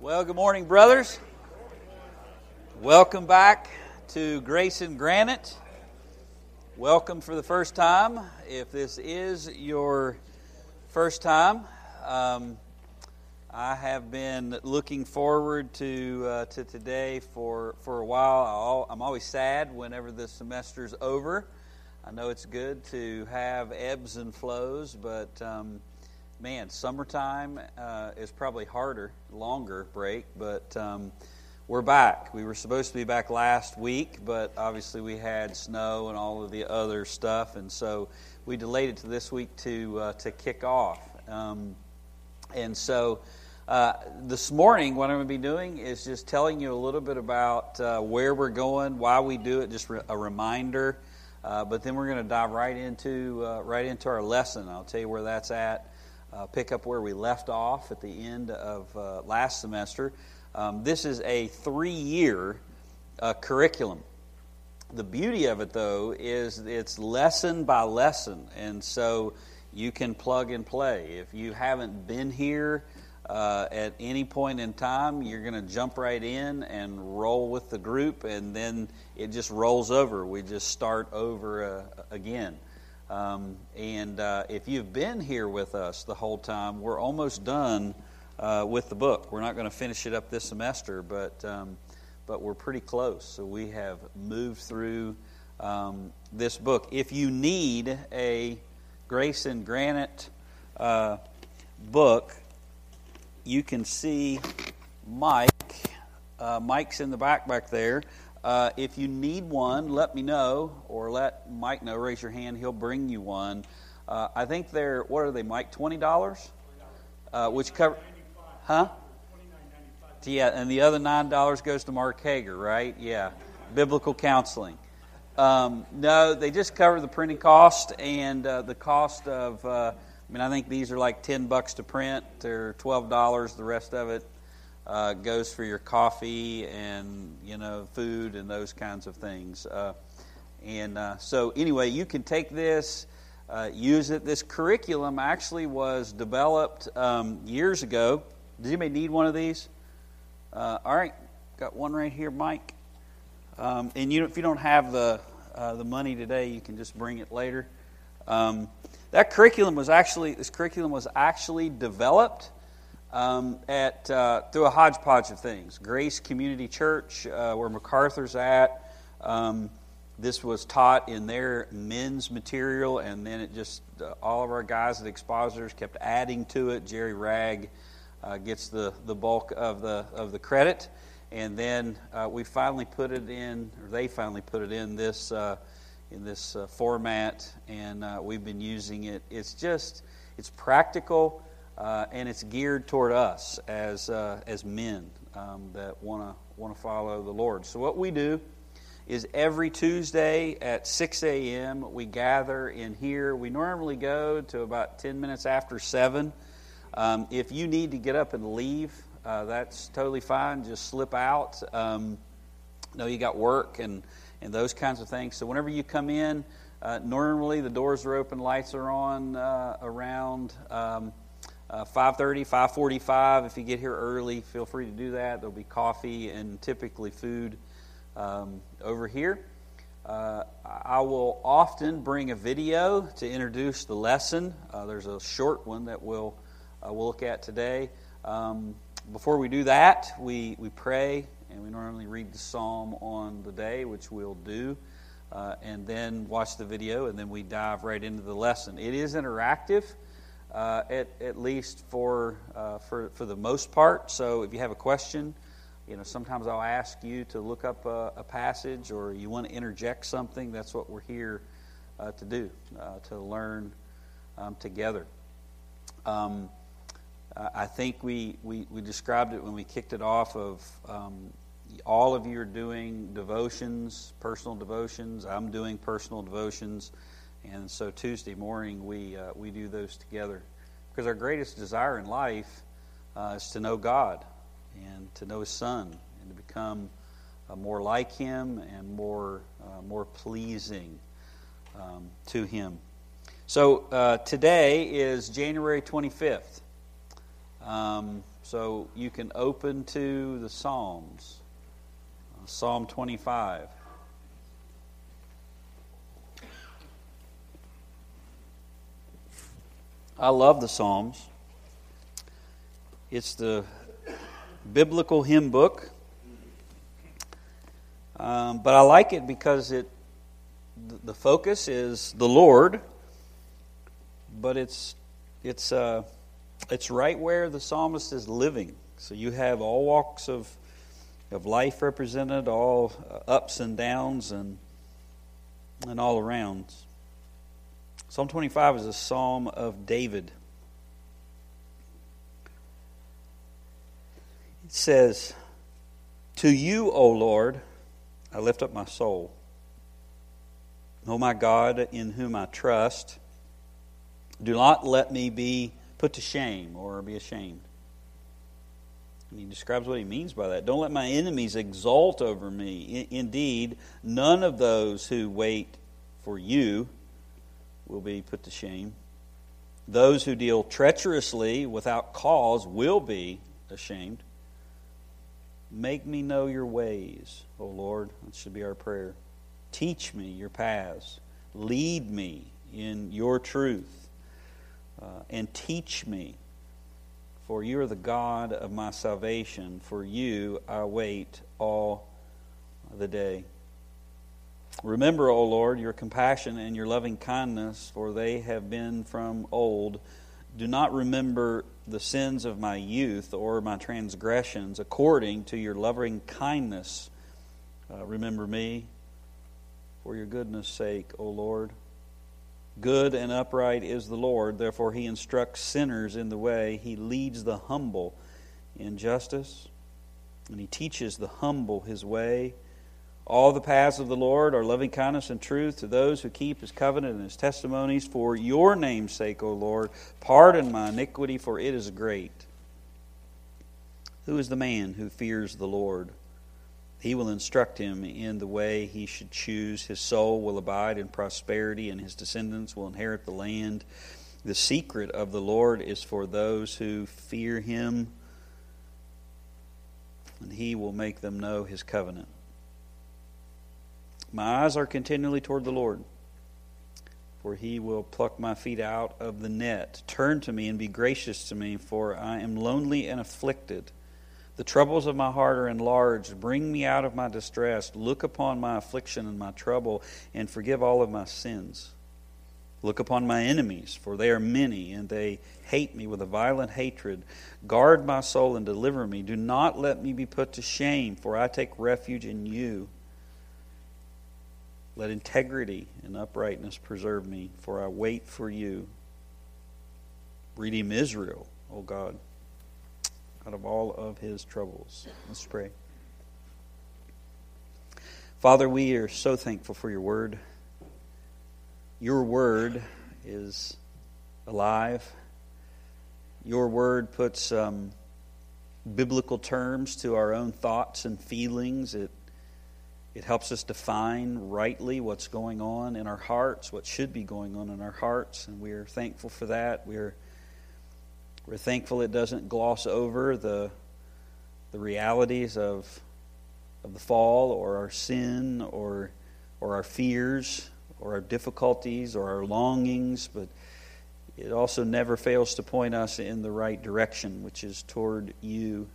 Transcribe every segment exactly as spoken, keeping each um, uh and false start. Well, good morning, brothers. Welcome back to Grace and Granite. Welcome for the first time. If this is your first time, um, I have been looking forward to uh, to today for, for a while. I'm always sad whenever the semester's over. I know it's good to have ebbs and flows, but um, man, summertime uh, is probably harder, longer break, but um, we're back. We were supposed to be back last week, but obviously we had snow and all of the other stuff, and so we delayed it to this week to uh, to kick off. Um, and so uh, this morning, what I'm going to be doing is just telling you a little bit about uh, where we're going, why we do it, just re- a reminder. Uh, but then we're going to dive right into uh, right into our lesson. I'll tell you where that's at. Uh, pick up where we left off at the end of uh, last semester. Um, this is a three-year uh, curriculum. The beauty of it, though, is it's lesson by lesson, and so you can plug and play. If you haven't been here uh, at any point in time, you're going to jump right in and roll with the group, and then it just rolls over. We just start over uh, again. Um, and uh, if you've been here with us the whole time, we're almost done uh, with the book. We're not going to finish it up this semester, but um, but we're pretty close. So we have moved through um, this book. If you need a Grace and Granite uh, book, you can see Mike. Uh, Mike's in the back back there. Uh, if you need one, let me know, or let Mike know. Raise your hand; he'll bring you one. Uh, I think they're what are they, Mike? Twenty dollars, uh, which cover, huh? Yeah, and the other nine dollars goes to Mark Hager, right? Yeah, biblical counseling. Um, no, they just cover the printing cost and uh, the cost of. Uh, I mean, I think these are like ten bucks to print. They're twelve dollars. The rest of it Uh, goes for your coffee and, you know, food and those kinds of things. Uh, and uh, so anyway, you can take this, uh, use it. This curriculum actually was developed um, years ago. Does anybody need one of these? Uh, all right, got one right here, Mike. Um, and you, if you don't have the uh, the money today, you can just bring it later. Um, that curriculum was actually this curriculum was actually developed. Um, at uh, through a hodgepodge of things. Grace Community Church, uh, where MacArthur's at, um, this was taught in their men's material, and then it just, uh, all of our guys at Expositors kept adding to it. Jerry Rag uh, gets the, the bulk of the of the credit, and then uh, we finally put it in, or they finally put it in this, uh, in this uh, format, and uh, we've been using it. It's just, it's practical. Uh, and it's geared toward us as uh, as men um, that want to want to follow the Lord. So what we do is every Tuesday at six a.m. we gather in here. We normally go to about ten minutes after seven. Um, if you need to get up and leave, uh, that's totally fine. Just slip out. Um, no, you got work and and those kinds of things. So whenever you come in, uh, normally the doors are open, lights are on uh, around. Um, Uh, five thirty, five forty-five, if you get here early, feel free to do that. There'll be coffee and typically food um, over here. Uh, I will often bring a video to introduce the lesson. Uh, there's a short one that we'll, uh, we'll look at today. Um, before we do that, we, we pray, and we normally read the psalm on the day, which we'll do, uh, and then watch the video, and then we dive right into the lesson. It is interactive. Uh, at, at least for, uh, for for the most part. So if you have a question, you know, sometimes I'll ask you to look up a, a passage, or you want to interject something. That's what we're here uh, to do, uh, to learn um, together. Um, I think we, we, we described it when we kicked it off of um, all of you are doing devotions, personal devotions. I'm doing personal devotions. And so Tuesday morning we uh, we do those together, because our greatest desire in life uh, is to know God and to know His Son and to become uh, more like Him and more uh, more pleasing um, to Him. So uh, today is January twenty-fifth. Um, So you can open to the Psalms, Psalm twenty-five. I love the Psalms. It's the biblical hymn book, um, but I like it because it the focus is the Lord, but it's it's uh, it's right where the psalmist is living. So you have all walks of of life represented, all ups and downs, and and all around. Psalm twenty-five is a psalm of David. It says, "To you, O Lord, I lift up my soul. O my God, in whom I trust, do not let me be put to shame or be ashamed." And he describes what he means by that. "Don't let my enemies exult over me. Indeed, none of those who wait for you will be put to shame. Those who deal treacherously without cause will be ashamed. Make me know your ways, O Lord." That should be our prayer. "Teach me your paths. Lead me in your truth. Uh, and teach me. For you are the God of my salvation. For you I wait all the day. Remember, O Lord, your compassion and your loving kindness, for they have been from old. Do not remember the sins of my youth or my transgressions. According to your loving kindness, uh, remember me. For your goodness' sake, O Lord. Good and upright is the Lord, therefore he instructs sinners in the way. He leads the humble in justice, and he teaches the humble his way. All the paths of the Lord are loving kindness and truth to those who keep his covenant and his testimonies. For your name's sake, O Lord, pardon my iniquity, for it is great. Who is the man who fears the Lord? He will instruct him in the way he should choose. His soul will abide in prosperity, and his descendants will inherit the land. The secret of the Lord is for those who fear him, and he will make them know his covenant. My eyes are continually toward the Lord, for he will pluck my feet out of the net. Turn to me and be gracious to me, for I am lonely and afflicted. The troubles of my heart are enlarged. Bring me out of my distress. Look upon my affliction and my trouble, and forgive all of my sins. Look upon my enemies, for they are many, and they hate me with a violent hatred. Guard my soul and deliver me. Do not let me be put to shame, for I take refuge in you. Let integrity and uprightness preserve me, for I wait for you. Redeem Israel, O God, out of all of his troubles." Let's pray. Father, we are so thankful for your word. Your word is alive. Your word puts um, biblical terms to our own thoughts and feelings. It It helps us define rightly what's going on in our hearts, what should be going on in our hearts, and we're thankful for that. We're we're thankful it doesn't gloss over the the realities of of the fall, or our sin, or or our fears, or our difficulties, or our longings, but it also never fails to point us in the right direction, which is toward you.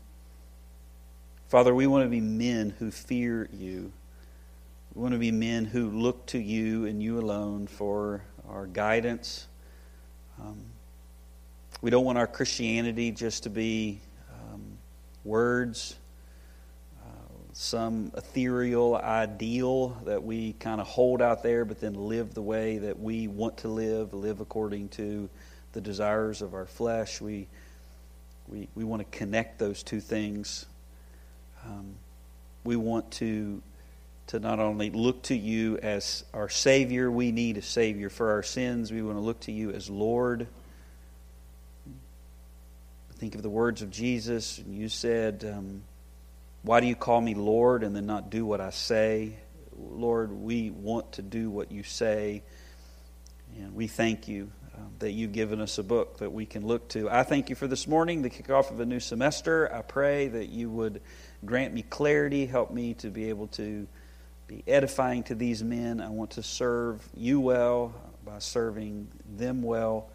Father, we want to be men who fear you. We want to be men who look to you and you alone for our guidance. Um, we don't want our Christianity just to be um, words, uh, some ethereal ideal that we kind of hold out there, but then live the way that we want to live, live according to the desires of our flesh. We we we want to connect those two things. Um, we want to to not only look to you as our Savior. We need a Savior for our sins. We want to look to you as Lord. Think of the words of Jesus. And you said, um, "Why do you call me Lord and then not do what I say?" Lord, we want to do what you say, and we thank you um, that you've given us a book that we can look to. I thank you for this morning, the kickoff of a new semester. I pray that you would grant me clarity, help me to be able to be edifying to these men. I want to serve you well by serving them well.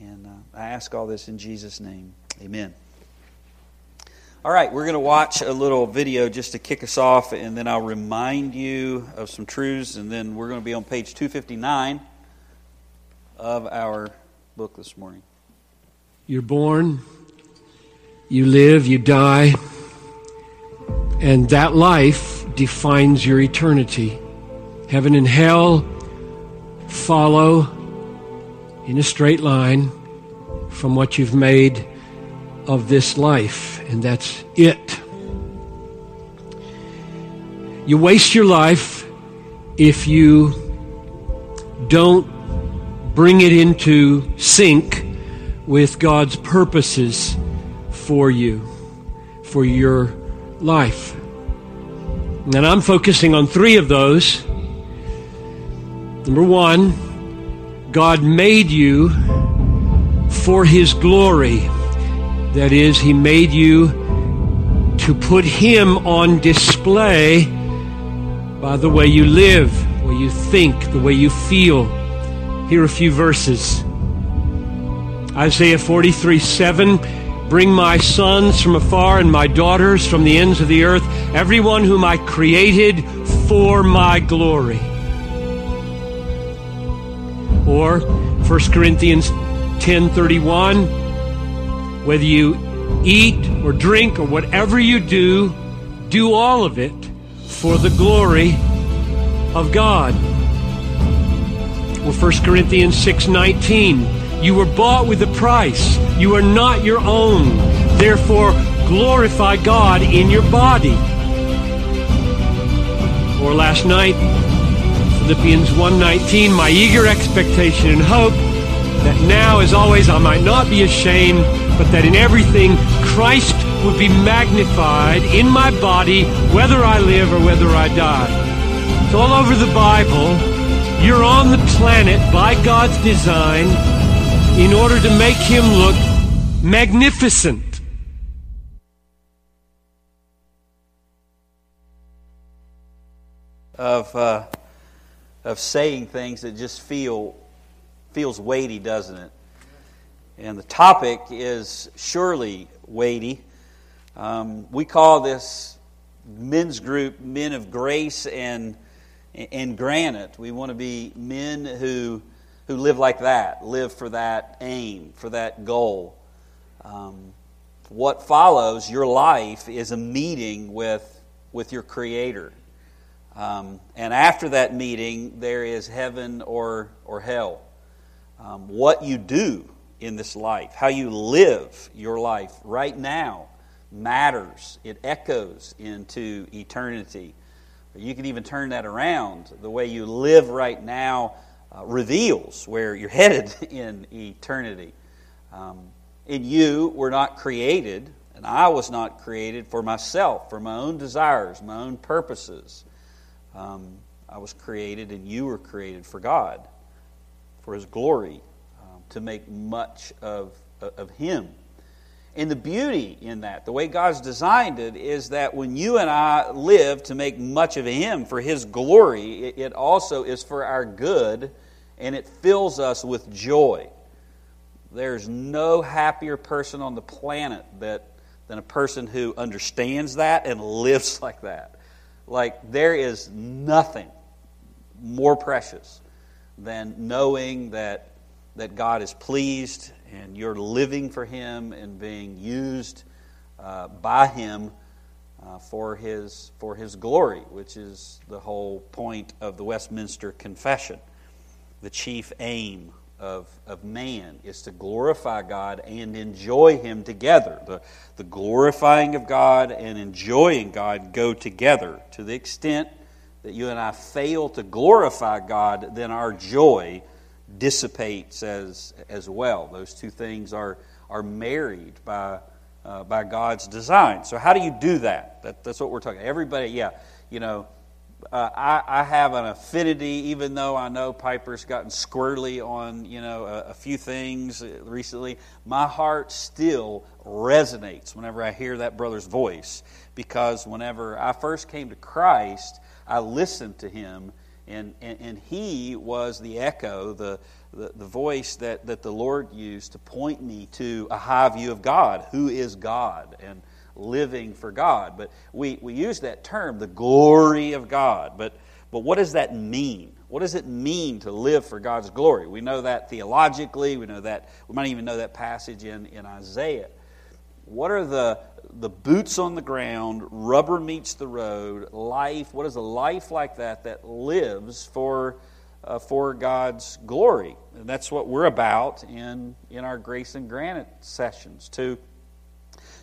And uh, I ask all this in Jesus' name. Amen. All right, we're going to watch a little video just to kick us off, and then I'll remind you of some truths, and then we're going to be on page two fifty-nine of our book this morning. You're born, you live, you die, and that life defines your eternity. Heaven and hell follow in a straight line from what you've made of this life, and that's it. You waste your life if you don't bring it into sync with God's purposes for you, for your life. And I'm focusing on three of those. Number one, God made you for His glory. That is, He made you to put Him on display by the way you live, the way you think, the way you feel. Here are a few verses. Isaiah forty-three seven, bring my sons from afar and my daughters from the ends of the earth, everyone whom I created for my glory. Or First Corinthians ten thirty-one, whether you eat or drink or whatever you do, do all of it for the glory of God. Well, First Corinthians six nineteen, you were bought with a price. You are not your own. Therefore, glorify God in your body. Or last night, Philippians one nineteen, my eager expectation and hope that now, as always, I might not be ashamed, but that in everything Christ would be magnified in my body, whether I live or whether I die. It's all over the Bible. You're on the planet by God's design in order to make Him look magnificent. Of uh, of saying things that just feel feels weighty, doesn't it? And the topic is surely weighty. Um, we call this men's group Men of Grace and and Granite. We want to be men who who live like that, live for that aim, for that goal. Um, what follows your life is a meeting with with your Creator, um, and after that meeting, there is heaven or or hell. Um, what you do in this life, how you live your life right now matters. It echoes into eternity. You can even turn that around. The way you live right now uh, reveals where you're headed in eternity. Um, in you, we're not created, and I was not created for myself, for my own desires, my own purposes. Um, I was created, and you were created for God, for His glory, to make much of, of Him. And the beauty in that, the way God's designed it, is that when you and I live to make much of Him for His glory, it also is for our good, and it fills us with joy. There's no happier person on the planet that, than a person who understands that and lives like that. Like, there is nothing more precious than knowing that that God is pleased and you're living for Him and being used uh, by Him uh, for His for His glory, which is the whole point of the Westminster Confession. The chief aim of, of man is to glorify God and enjoy Him together. The, the glorifying of God and enjoying God go together. To the extent that you and I fail to glorify God, then our joy dissipates as as well. Those two things are are married by uh, by God's design. So how do you do that? that? That's what we're talking. Everybody, yeah, you know, Uh, I, I have an affinity, even though I know Piper's gotten squirrely on, you know, a, a few things recently. My heart still resonates whenever I hear that brother's voice, because whenever I first came to Christ, I listened to him, and, and, and he was the echo, the the, the voice that, that the Lord used to point me to a high view of God, who is God, and living for God. But we, we use that term, the glory of God. But but what does that mean? What does it mean to live for God's glory? We know that theologically. We know that. We might even know that passage in, in Isaiah. What are the the boots on the ground, rubber meets the road, life? What is a life like that that lives for uh, for God's glory? And that's what we're about in in our Grace and Granite sessions too.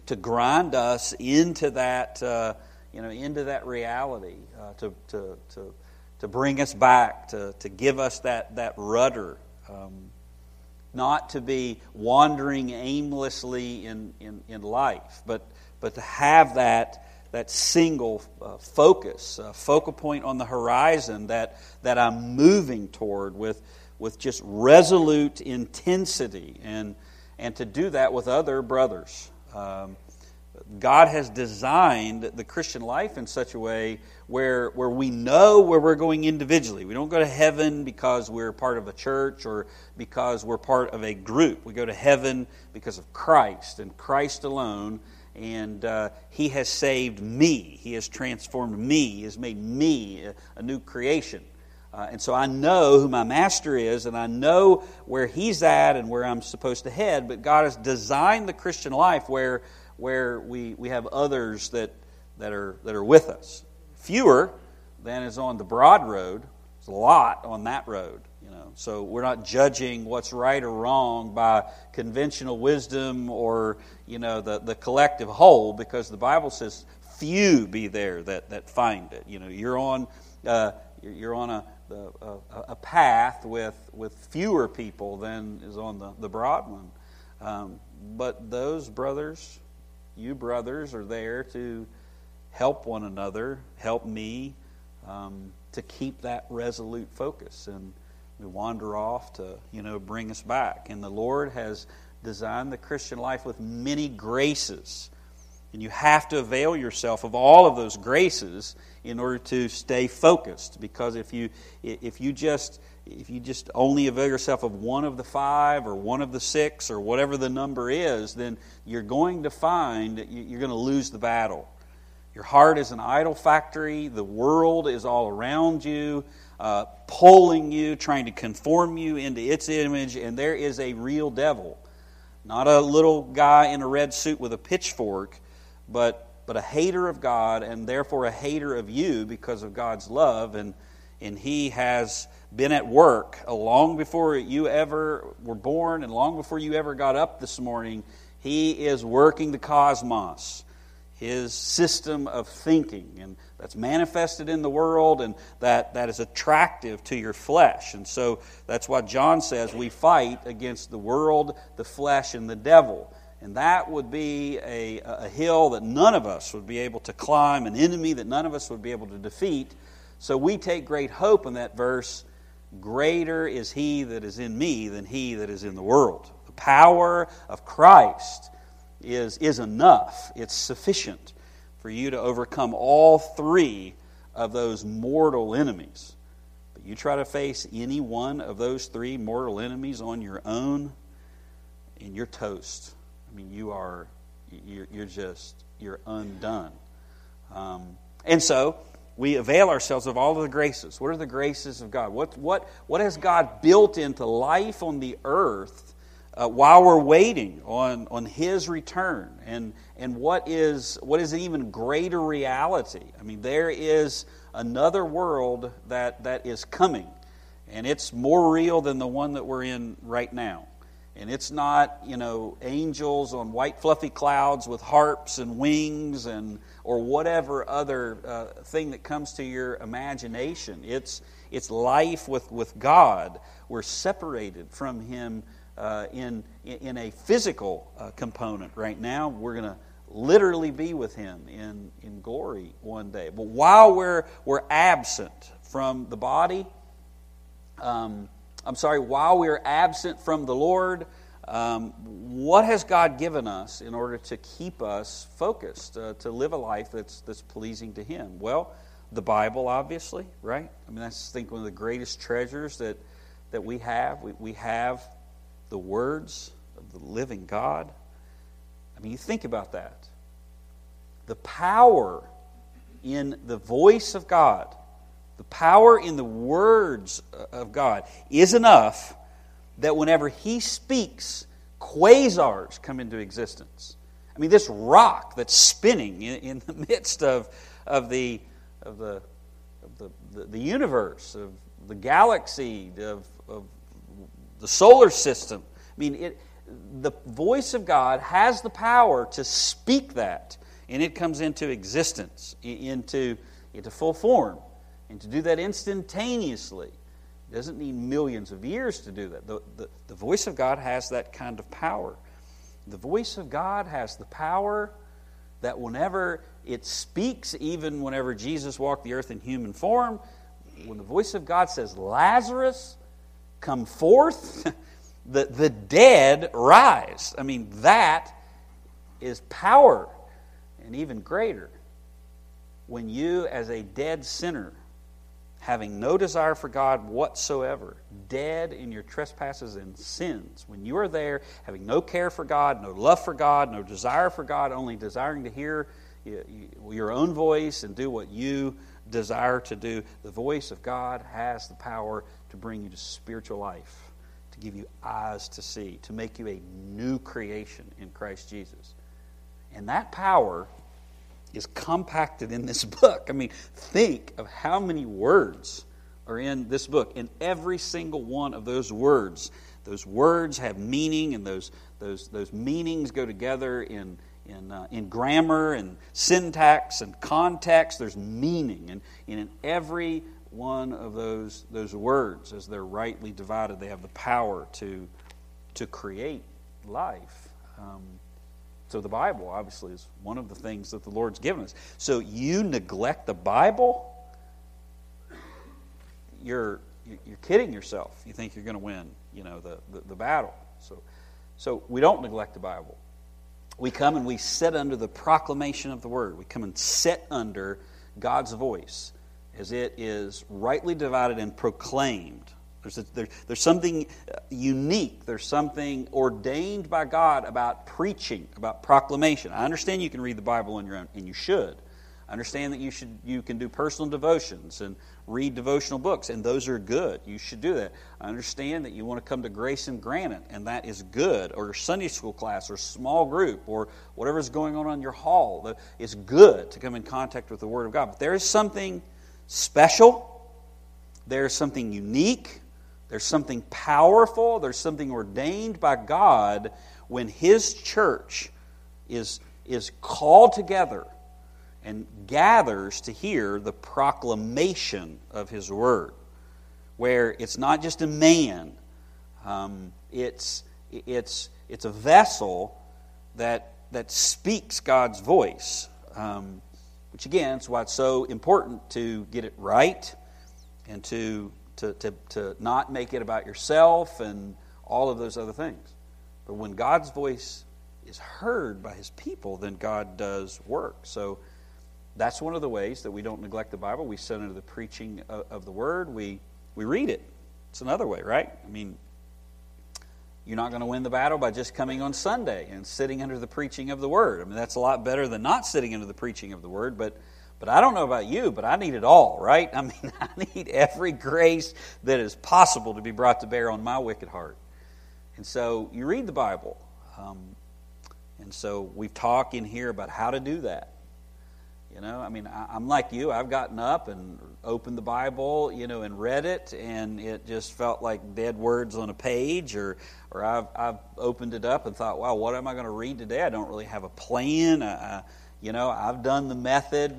To grind us into that, uh, you know, into that reality, uh, to, to to to bring us back, to to give us that that rudder, um, not to be wandering aimlessly in, in, in life, but but to have that that single uh, focus, uh, focal point on the horizon that that I'm moving toward with with just resolute intensity, and and to do that with other brothers. Um, God has designed the Christian life in such a way where where we know where we're going individually. We don't go to heaven because we're part of a church or because we're part of a group. We go to heaven because of Christ and Christ alone. And uh, He has saved me. He has transformed me. He has made me a, a new creation. Uh, and so I know who my master is, and I know where he's at and where I'm supposed to head. But God has designed the Christian life where where we, we have others that that are that are with us. Fewer than is on the broad road. There's a lot on that road, you know. So we're not judging what's right or wrong by conventional wisdom or, you know, the, the collective whole, because the Bible says few be there that, that find it. You know, you're on uh, you're on a The, a, a path with with fewer people than is on the, the broad one. Um, but those brothers, you brothers, are there to help one another, help me, um, to keep that resolute focus. And we wander off to, you know, bring us back. And the Lord has designed the Christian life with many graces. And you have to avail yourself of all of those graces in order to stay focused. Because if you if you just if you just only avail yourself of one of the five or one of the six or whatever the number is, then you're going to find that you're going to lose the battle. Your heart is an idol factory. The world is all around you, uh, pulling you, trying to conform you into its image. And there is a real devil, not a little guy in a red suit with a pitchfork, but but a hater of God, and therefore a hater of you because of God's love. And and He has been at work long before you ever were born and long before you ever got up this morning. He is working the cosmos, His system of thinking, and that's manifested in the world, and that, that is attractive to your flesh. And so that's why John says we fight against the world, the flesh, and the devil. And that would be a, a hill that none of us would be able to climb, an enemy that none of us would be able to defeat. So we take great hope in that verse, greater is He that is in me than he that is in the world. The power of Christ is, is enough. It's sufficient for you to overcome all three of those mortal enemies. But you try to face any one of those three mortal enemies on your own, and you're toast. I mean, you are, you're, you're just, you're undone. Um, and so we avail ourselves of all of the graces. What are the graces of God? What what what has God built into life on the earth uh, while we're waiting on, on His return? And and what is what is an even greater reality? I mean, there is another world that that is coming, and it's more real than the one that we're in right now. And it's not, you know, angels on white fluffy clouds with harps and wings and or whatever other uh, thing that comes to your imagination. It's it's life with, with God. We're separated from Him uh, in in a physical uh, component right now. We're going to literally be with him in, in glory one day. But while we're we're absent from the body, um, I'm sorry, while we're absent from the Lord, um, what has God given us in order to keep us focused, uh, to live a life that's that's pleasing to Him? Well, the Bible, obviously, right? I mean, that's, I think, one of the greatest treasures that that we have. We, we have the words of the living God. I mean, you think about that. The power in the voice of God, the power in the words of God is enough that whenever He speaks, quasars come into existence. I mean, this rock that's spinning in, in the midst of, of the of the of the, the, the universe, of the galaxy, of, of the solar system. I mean, it. The voice of God has the power to speak that, and it comes into existence, into, into full form. And to do that instantaneously, it doesn't need millions of years to do that. The, the, the voice of God has that kind of power. The voice of God has the power that whenever it speaks, even whenever Jesus walked the earth in human form, when the voice of God says, "Lazarus, come forth," The, the dead rise. I mean, that is power, and even greater when you, as a dead sinner, having no desire for God whatsoever, dead in your trespasses and sins, when you are there, having no care for God, no love for God, no desire for God, only desiring to hear your own voice and do what you desire to do, the voice of God has the power to bring you to spiritual life, to give you eyes to see, to make you a new creation in Christ Jesus. And that power is compacted in this book. I mean, think of how many words are in this book. And every single one of those words, those words have meaning, and those those those meanings go together in in uh, in grammar and syntax and context. There's meaning, and, and in every one of those those words, as they're rightly divided, they have the power to to create life. Um, so the Bible, obviously, is one of the things that the Lord's given us. So you neglect the Bible, you're you're kidding yourself. You think you're going to win, you know, the, the the battle. So so we don't neglect the Bible. We come and we sit under the proclamation of the Word. We come and sit under God's voice as it is rightly divided and proclaimed. There's, a, there, there's something unique. There's something ordained by God about preaching, about proclamation. I understand you can read the Bible on your own, and you should. I understand that you should. You can do personal devotions and read devotional books, and those are good. You should do that. I understand that you want to come to Grace and Granite, and that is good, or your Sunday school class, or small group, or whatever's going on in your hall. It's good to come in contact with the Word of God. But there is something special, there's something unique, there's something powerful, there's something ordained by God when His church is, is called together and gathers to hear the proclamation of His Word, where it's not just a man, um, it's, it's, it's a vessel that, that speaks God's voice. Um, Which again, is why it's so important to get it right, and to, to to to not make it about yourself and all of those other things. But when God's voice is heard by His people, then God does work. So that's one of the ways that we don't neglect the Bible. We sit under the preaching of, of the Word. We we read it. It's another way, right? I mean, you're not going to win the battle by just coming on Sunday and sitting under the preaching of the Word. I mean, that's a lot better than not sitting under the preaching of the Word, but but I don't know about you, but I need it all, right? I mean, I need every grace that is possible to be brought to bear on my wicked heart. And so you read the Bible. Um, and so we talk in here about how to do that. You know, I mean, I, I'm like you. I've gotten up and opened the Bible, you know, and read it, and it just felt like dead words on a page, or or I've, I've opened it up and thought, wow, what am I going to read today? I don't really have a plan. I, I, you know, I've done the method.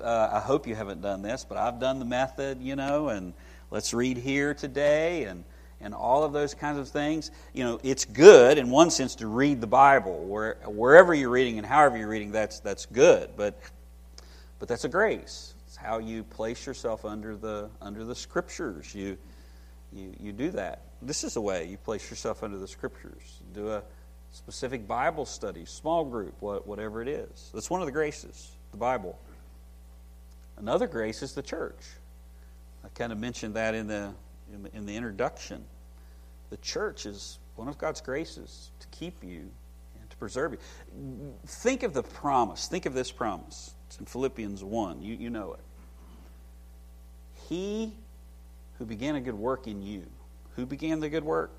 Uh, I hope you haven't done this, but I've done the method, you know, and let's read here today, and, and all of those kinds of things. You know, it's good in one sense to read the Bible. Where, wherever you're reading and however you're reading, that's that's good. But but that's a grace. It's how you place yourself under the under the Scriptures. You you you do that. This is the way you place yourself under the Scriptures. Do a specific Bible study, small group, whatever it is. That's one of the graces, the Bible. Another grace is the church. I kind of mentioned that in the in the, in the introduction. The church is one of God's graces to keep you and to preserve you. Think of the promise. Think of this promise. It's in Philippians one. You, you know it. He who began a good work in you. Who began the good work?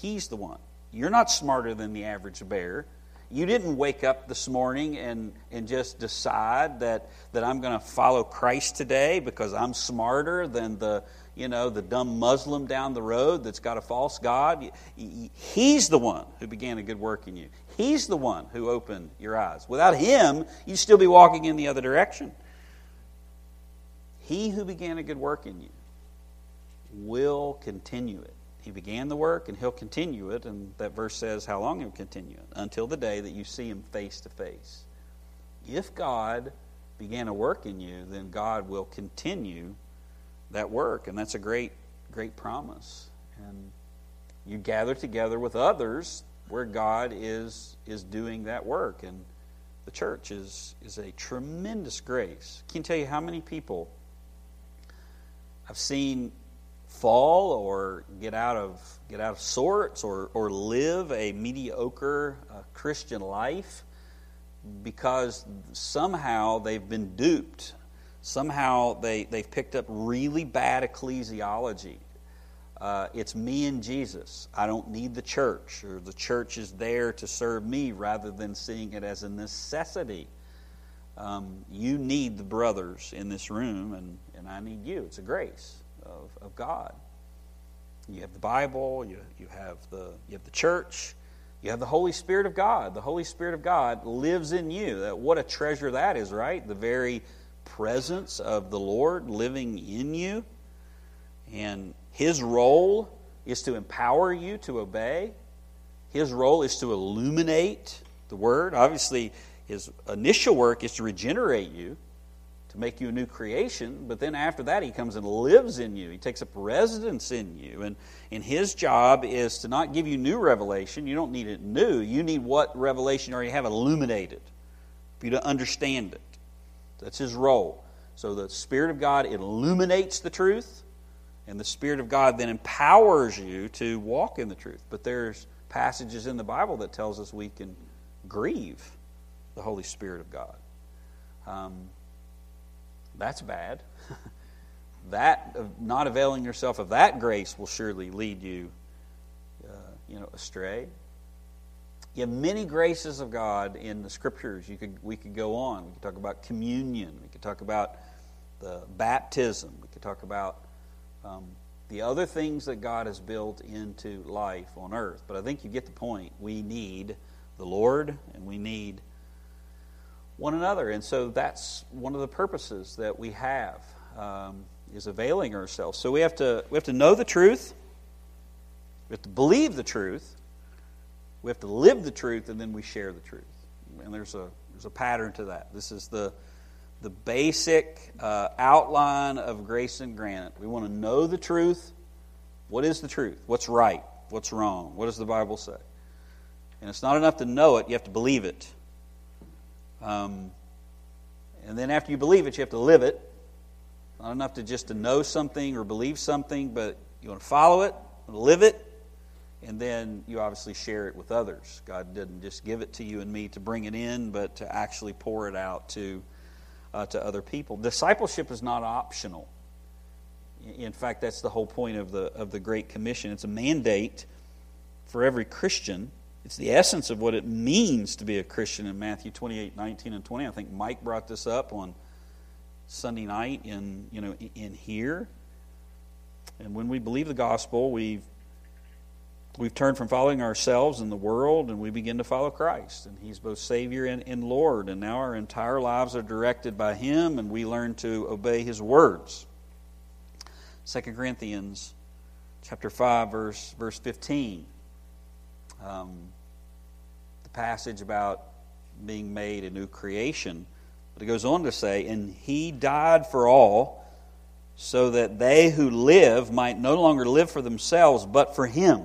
He's the one. You're not smarter than the average bear. You didn't wake up this morning and, and just decide that, that I'm going to follow Christ today because I'm smarter than the, you know, the dumb Muslim down the road that's got a false god. He's the one who began a good work in you. He's the one who opened your eyes. Without Him, you'd still be walking in the other direction. He who began a good work in you will continue it. He began the work, and He'll continue it. And that verse says how long He'll continue it. Until the day that you see Him face to face. If God began a work in you, then God will continue that work. And that's a great, great promise. And you gather together with others where God is is doing that work. And the church is, is a tremendous grace. I can't tell you how many people I've seen fall or get out of get out of sorts or or live a mediocre uh, Christian life because somehow they've been duped. Somehow they, they've picked up really bad ecclesiology. Uh, it's me and Jesus. I don't need the church, or the church is there to serve me rather than seeing it as a necessity. Um, you need the brothers in this room, and, and I need you. It's a grace Of, of God. You have the Bible, you, you have the you have the church, you have the Holy Spirit of God. The Holy Spirit of God lives in you. That, what a treasure that is, right? The very presence of the Lord living in you. And His role is to empower you to obey. His role is to illuminate the Word. Obviously, His initial work is to regenerate you, to make you a new creation, but then after that He comes and lives in you. He takes up residence in you. And, and His job is to not give you new revelation. You don't need it new. You need what revelation you already have illuminated for you to understand it. That's His role. So the Spirit of God illuminates the truth, and the Spirit of God then empowers you to walk in the truth. But there's passages in the Bible that tells us we can grieve the Holy Spirit of God. Um... That's bad. That not availing yourself of that grace will surely lead you, uh, you know, astray. You have many graces of God in the Scriptures. You could we could go on. We could talk about communion. We could talk about the baptism. We could talk about um, the other things that God has built into life on earth. But I think you get the point. We need the Lord, and we need one another. And so that's one of the purposes that we have, um, is availing ourselves. So we have to we have to know the truth, we have to believe the truth, we have to live the truth, and then we share the truth. And there's a there's a pattern to that. This is the the basic uh, outline of Grace and Granite. We want to know the truth. What is the truth? What's right? What's wrong? What does the Bible say? And it's not enough to know it; you have to believe it. Um, and then after you believe it, you have to live it. Not enough to just to know something or believe something, but you want to follow it, live it, and then you obviously share it with others. God didn't just give it to you and me to bring it in, but to actually pour it out to uh, to other people. Discipleship is not optional. In fact, that's the whole point of the of the Great Commission. It's a mandate for every Christian. It's the essence of what it means to be a Christian in Matthew twenty-eight, nineteen, and twenty. I think Mike brought this up on Sunday night in, you know, in here. And when we believe the gospel, we've we've turned from following ourselves and the world, and we begin to follow Christ. And He's both Savior and, and Lord. And now our entire lives are directed by Him, and we learn to obey His words. Second Corinthians chapter five, verse verse fifteen. Um, the passage about being made a new creation. But it goes on to say, and he died for all, so that they who live might no longer live for themselves, but for him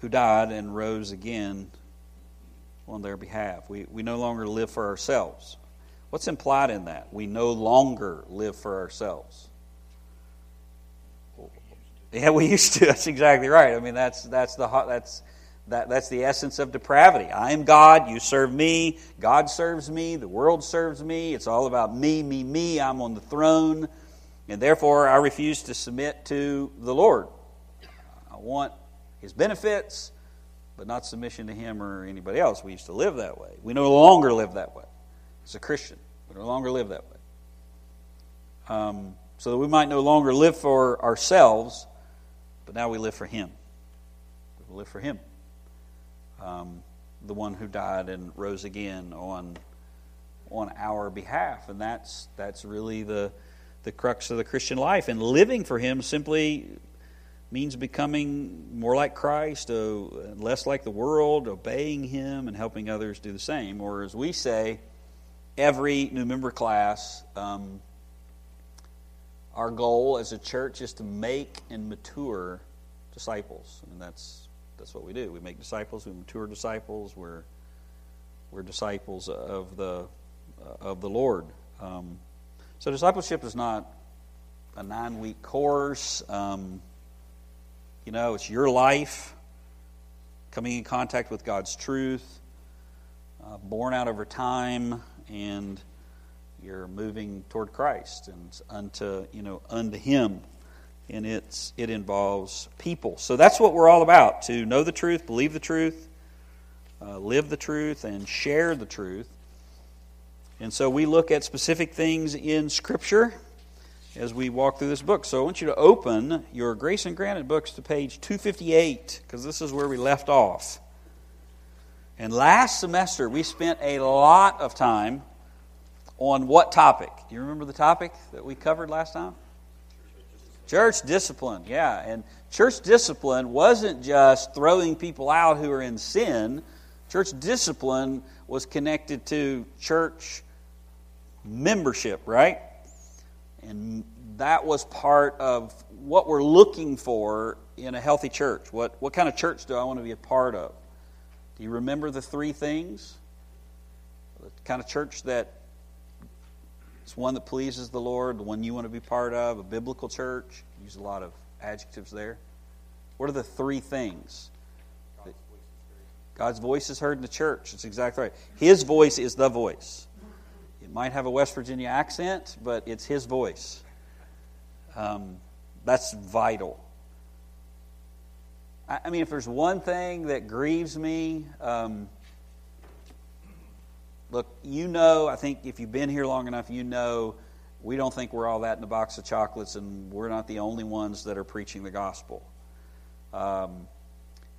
who died and rose again on their behalf. We, we no longer live for ourselves. What's implied in that? We no longer live for ourselves. Yeah, we used to. That's exactly right. I mean, that's that's the that's that that's the essence of depravity. I am God. You serve me. God serves me. The world serves me. It's all about me, me, me. I'm on the throne, and therefore I refuse to submit to the Lord. I want his benefits, but not submission to him or anybody else. We used to live that way. We no longer live that way. As a Christian, we no longer live that way. Um, so that we might no longer live for ourselves. But now we live for him. We live for him. Um, the one who died and rose again on on our behalf. And that's that's really the the crux of the Christian life. And living for him simply means becoming more like Christ, oh, less like the world, obeying him and helping others do the same. Or as we say, every new member class, um our goal as a church is to make and mature disciples. I mean, that's that's what we do. We make disciples. We mature disciples. We're we're disciples of the uh, of the Lord. Um, so discipleship is not a nine-week course. Um, you know, it's your life coming in contact with God's truth, uh, born out over time, and you're moving toward Christ and unto, you know, unto him, and it's it involves people. So that's what we're all about: to know the truth, believe the truth, uh, live the truth, and share the truth. And so we look at specific things in Scripture as we walk through this book. So I want you to open your Grace and Granite books to page two fifty-eight, because this is where we left off. And last semester we spent a lot of time on what topic? You remember the topic that we covered last time? Church discipline, yeah. And church discipline wasn't just throwing people out who are in sin. Church discipline was connected to church membership, right? And that was part of what we're looking for in a healthy church. What, what kind of church do I want to be a part of? Do you remember the three things? The kind of church that It's one that pleases the Lord, the one you want to be part of, a biblical church. Use a lot of adjectives there. What are the three things? God's voice is heard. God's voice is heard in the church. That's exactly right. His voice is the voice. It might have a West Virginia accent, but it's his voice. Um, that's vital. I, I mean, if there's one thing that grieves me... Um, Look, you know, I think if you've been here long enough, you know we don't think we're all that in a box of chocolates, and we're not the only ones that are preaching the gospel. Um,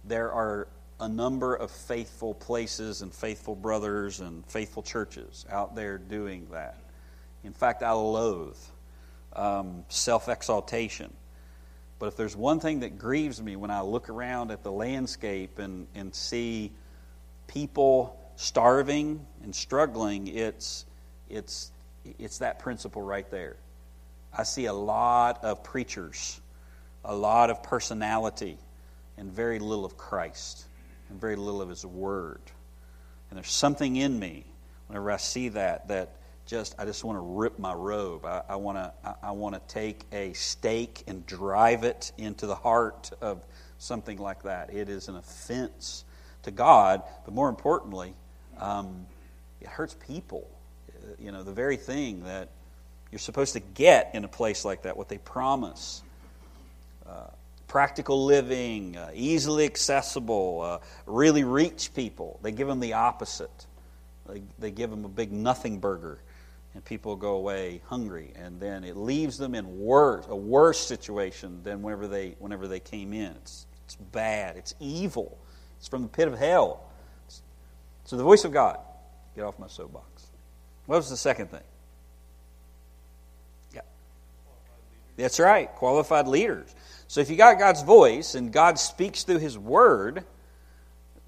there are a number of faithful places and faithful brothers and faithful churches out there doing that. In fact, I loathe um, self-exaltation. But if there's one thing that grieves me when I look around at the landscape and, and see people starving and struggling, it's it's it's that principle right there. I see a lot of preachers, a lot of personality, and very little of Christ, and very little of his word. And there's something in me whenever I see that that just I just want to rip my robe. I, I want to I, I want to take a stake and drive it into the heart of something like that. It is an offense to God, but more importantly, Um, it hurts people. You know, the very thing that you're supposed to get in a place like that, what they promise. Uh, practical living, uh, easily accessible, uh, really reach people. They give them the opposite. They, they give them a big nothing burger, and people go away hungry. And then it leaves them in worse, a worse situation than whenever they, whenever they came in. It's, it's bad. It's evil. It's from the pit of hell. So the voice of God. Get off my soapbox. What was the second thing? Yeah. That's right, qualified leaders. So if you got God's voice and God speaks through His Word,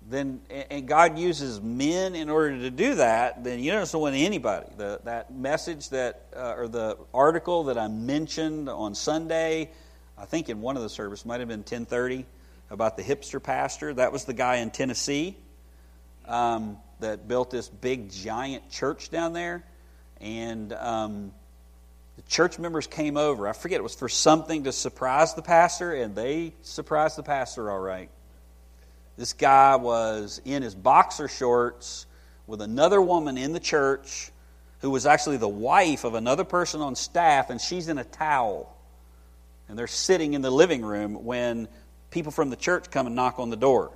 then and God uses men in order to do that, then you don't just want anybody. The, that message that, uh, or the article that I mentioned on Sunday, I think in one of the services, might have been ten thirty, about the hipster pastor. That was the guy in Tennessee um, that built this big, giant church down there. And um, the church members came over. I forget, it was for something to surprise the pastor, and they surprised the pastor all right. This guy was in his boxer shorts with another woman in the church who was actually the wife of another person on staff, and she's in a towel. And they're sitting in the living room when people from the church come and knock on the door.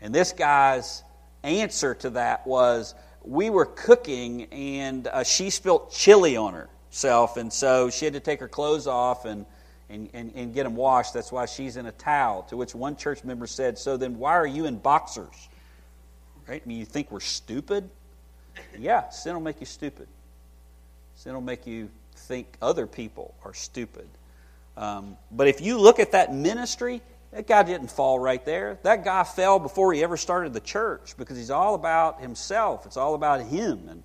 And this guy's answer to that was, we were cooking, and uh, she spilled chili on herself, and so she had to take her clothes off and And, and, and get them washed. That's why she's in a towel. To which one church member said, so then why are you in boxers? Right? I mean, you think we're stupid? Yeah, sin will make you stupid. Sin will make you think other people are stupid. Um, but if you look at that ministry, that guy didn't fall right there. That guy fell before he ever started the church because he's all about himself. It's all about him and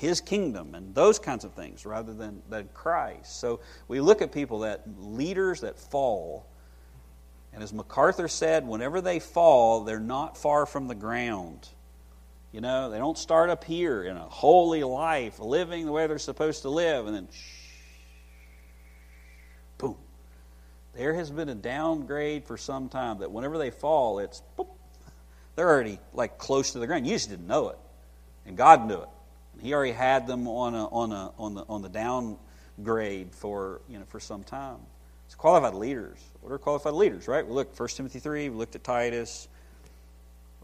His kingdom and those kinds of things rather than, than Christ. So we look at people, that leaders that fall, and as MacArthur said, whenever they fall, they're not far from the ground. You know, they don't start up here in a holy life, living the way they're supposed to live, and then shh, boom. There has been a downgrade for some time that whenever they fall, it's boop, they're already like close to the ground. You just didn't know it, and God knew it. He already had them on a, on a, on the on the downgrade for you know for some time. It's qualified leaders. What are qualified leaders? Right? We looked at First Timothy three. We looked at Titus.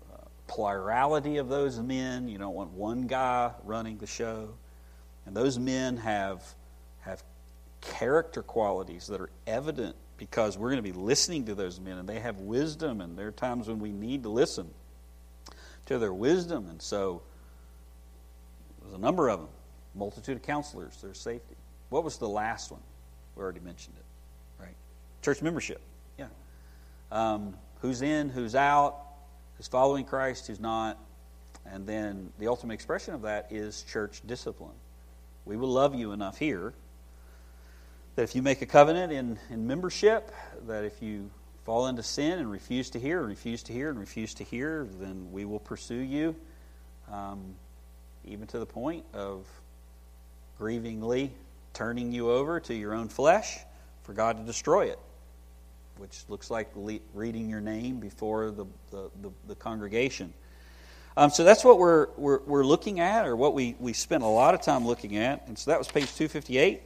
Uh, plurality of those men. You don't want one guy running the show. And those men have have character qualities that are evident because we're going to be listening to those men, and they have wisdom. And there are times when we need to listen to their wisdom, and so. There's a number of them. Multitude of counselors, there's safety. What was the last one? We already mentioned it, right? Church membership, yeah. Um, who's in, who's out, who's following Christ, who's not. And then the ultimate expression of that is church discipline. We will love you enough here that if you make a covenant in, in membership, that if you fall into sin and refuse to hear, refuse to hear, and refuse to hear, then we will pursue you. Um... even to the point of grievingly turning you over to your own flesh for God to destroy it, which looks like le- reading your name before the, the, the, the congregation. Um, so that's what we're, we're we're looking at, or what we, we spent a lot of time looking at. And so that was page two fifty-eight.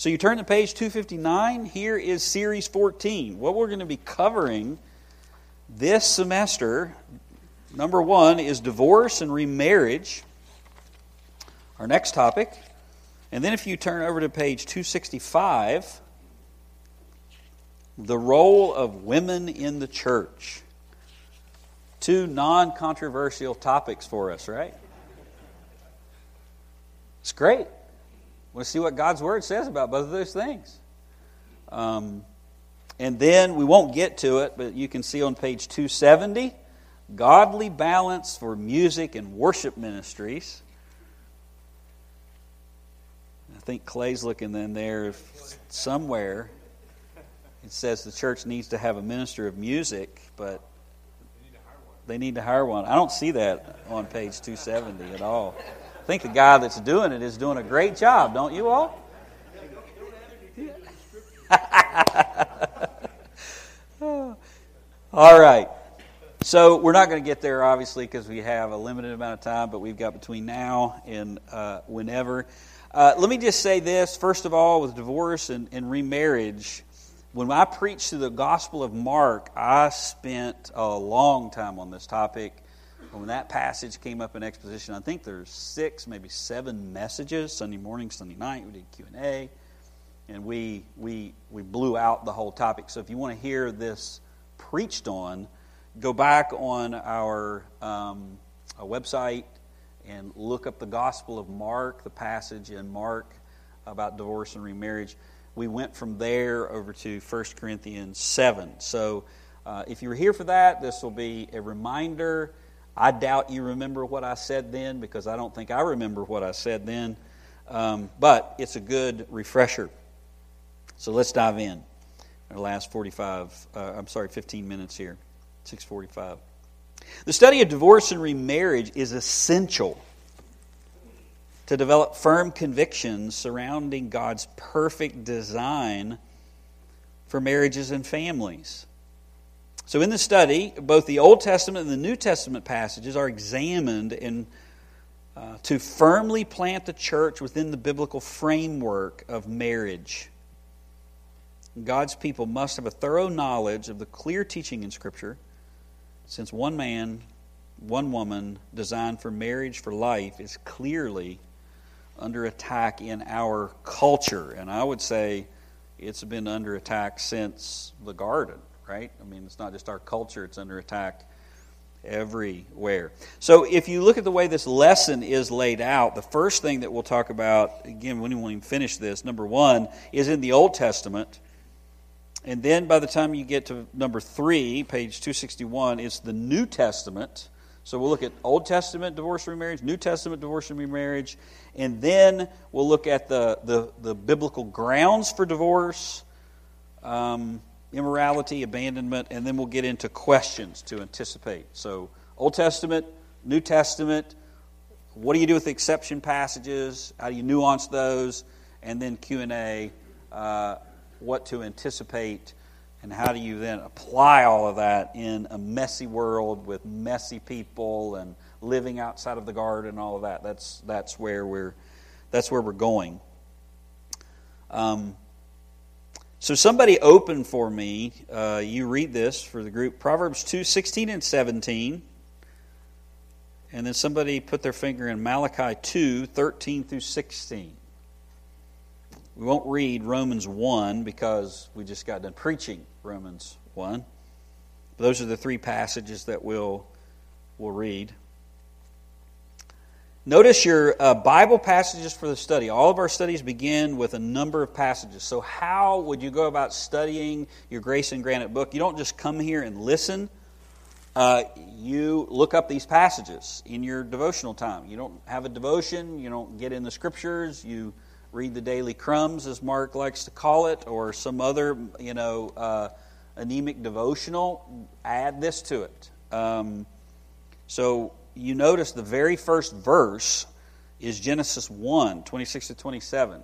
So you turn to page two fifty-nine. Here is series fourteen. What we're going to be covering this semester, number one, is divorce and remarriage. Our next topic. And then if you turn over to page two sixty-five, the role of women in the church. Two non-controversial topics for us, right? It's great. We'll see what God's Word says about both of those things. Um, and then we won't get to it, but you can see on page two seventy, godly balance for music and worship ministries. I think Clay's looking in there somewhere. It says the church needs to have a minister of music, but they need to hire one. I don't see that on page two seventy at all. I think the guy that's doing it is doing a great job, don't you all? All right. So we're not going to get there, obviously, because we have a limited amount of time, but we've got between now and uh, whenever. Uh, let me just say this, first of all, with divorce and, and remarriage, when I preached through the Gospel of Mark, I spent a long time on this topic. When that passage came up in exposition, I think there's six, maybe seven messages, Sunday morning, Sunday night, we did Q and A, and we, we, we blew out the whole topic. So if you want to hear this preached on, go back on our, um, our website, and look up the Gospel of Mark, the passage in Mark about divorce and remarriage. we went from there over to First Corinthians seven. So uh, if you were here for that, this will be a reminder. I doubt you remember what I said then, because I don't think I remember what I said then. Um, but it's a good refresher. So let's dive in. Our last forty-five, uh, I'm sorry, fifteen minutes here, six forty-five. The study of divorce and remarriage is essential to develop firm convictions surrounding God's perfect design for marriages and families. So in the study, both the Old Testament and the New Testament passages are examined in, uh, to firmly plant the church within the biblical framework of marriage. God's people must have a thorough knowledge of the clear teaching in Scripture, since one man, one woman, designed for marriage for life is clearly under attack in our culture. And I would say it's been under attack since the garden, right? I mean, it's not just our culture, it's under attack everywhere. So if you look at the way this lesson is laid out, the first thing that we'll talk about, again, we won't even finish this, number one, is in the Old Testament. And then by the time you get to number three, page two sixty-one, it's the New Testament. So we'll look at Old Testament divorce and remarriage, New Testament divorce and remarriage, and then we'll look at the, the, the biblical grounds for divorce, um, immorality, abandonment, and then we'll get into questions to anticipate. So Old Testament, New Testament, what do you do with the exception passages? How do you nuance those? And then Q and A, uh, what to anticipate, and how do you then apply all of that in a messy world with messy people and living outside of the garden and all of that. That's that's where we're that's where we're going. Um, so somebody open for me. Uh, you read this for the group. Proverbs two sixteen and seventeen, and then somebody put their finger in Malachi two thirteen through sixteen. We won't read Romans one because we just got done preaching Romans one. But those are the three passages that we'll, we'll read. Notice your uh, Bible passages for the study. All of our studies begin with a number of passages. So how would you go about studying your Grace and Granite book? You don't just come here and listen. Uh, you look up these passages in your devotional time. You don't have a devotion. You don't get in the Scriptures. You read the daily crumbs, as Mark likes to call it, or some other, you know, uh, anemic devotional. Add this to it. Um, so you notice the very first verse is Genesis one, twenty-six to twenty-seven,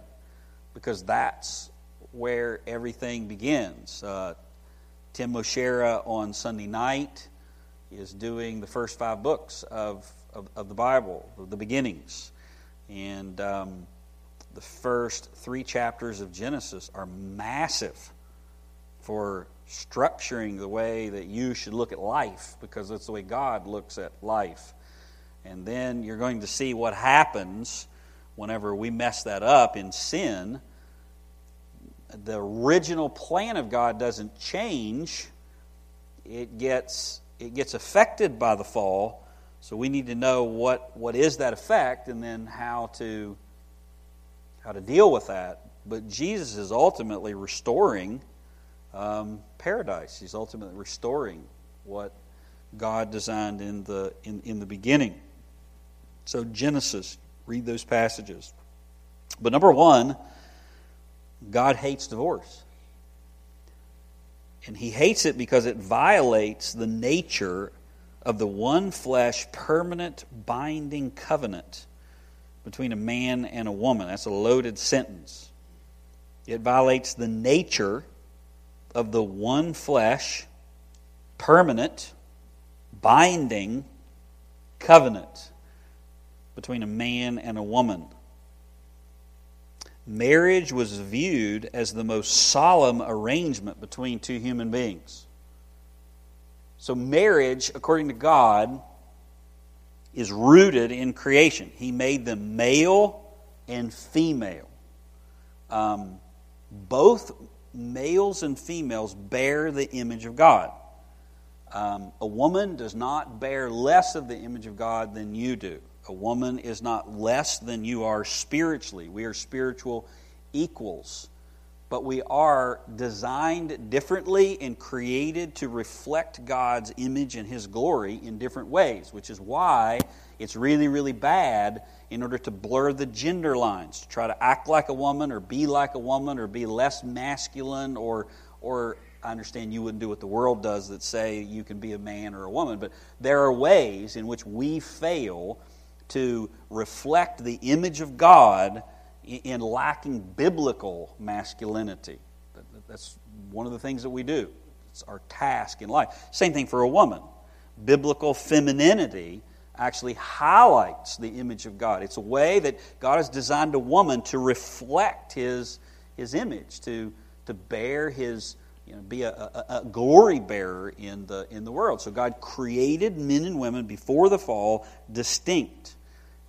because that's where everything begins. Uh, Tim Moshera on Sunday night is doing the first five books of, of, of the Bible, of the beginnings. And Um, The first three chapters of Genesis are massive for structuring the way that you should look at life, because that's the way God looks at life. And then you're going to see what happens whenever we mess that up in sin. The original plan of God doesn't change. It gets it gets affected by the fall. So we need to know what, what is that effect, and then how to how to deal with that. But Jesus is ultimately restoring um, paradise. He's ultimately restoring what God designed in the in, in the beginning. So Genesis, read those passages. But number one, God hates divorce. And He hates it because it violates the nature of the one flesh permanent binding covenant between a man and a woman. That's a loaded sentence. It violates the nature of the one flesh, permanent, binding covenant between a man and a woman. Marriage was viewed as the most solemn arrangement between two human beings. So marriage, according to God, is rooted in creation. He made them male and female. Um, both males and females bear the image of God. Um, a woman does not bear less of the image of God than you do. A woman is not less than you are spiritually. We are spiritual equals. but we are designed differently and created to reflect God's image and His glory in different ways, which is why it's really, really bad in order to blur the gender lines, to try to act like a woman or be like a woman or be less masculine or, or I understand you wouldn't do what the world does that say you can be a man or a woman, but there are ways in which we fail to reflect the image of God in lacking biblical masculinity. That's one of the things that we do. It's our task in life. Same thing for a woman. Biblical femininity actually highlights the image of God. It's a way that God has designed a woman to reflect His His image, to to bear His, you know, be a, a, a glory bearer in the in the world. So God created men and women before the fall distinct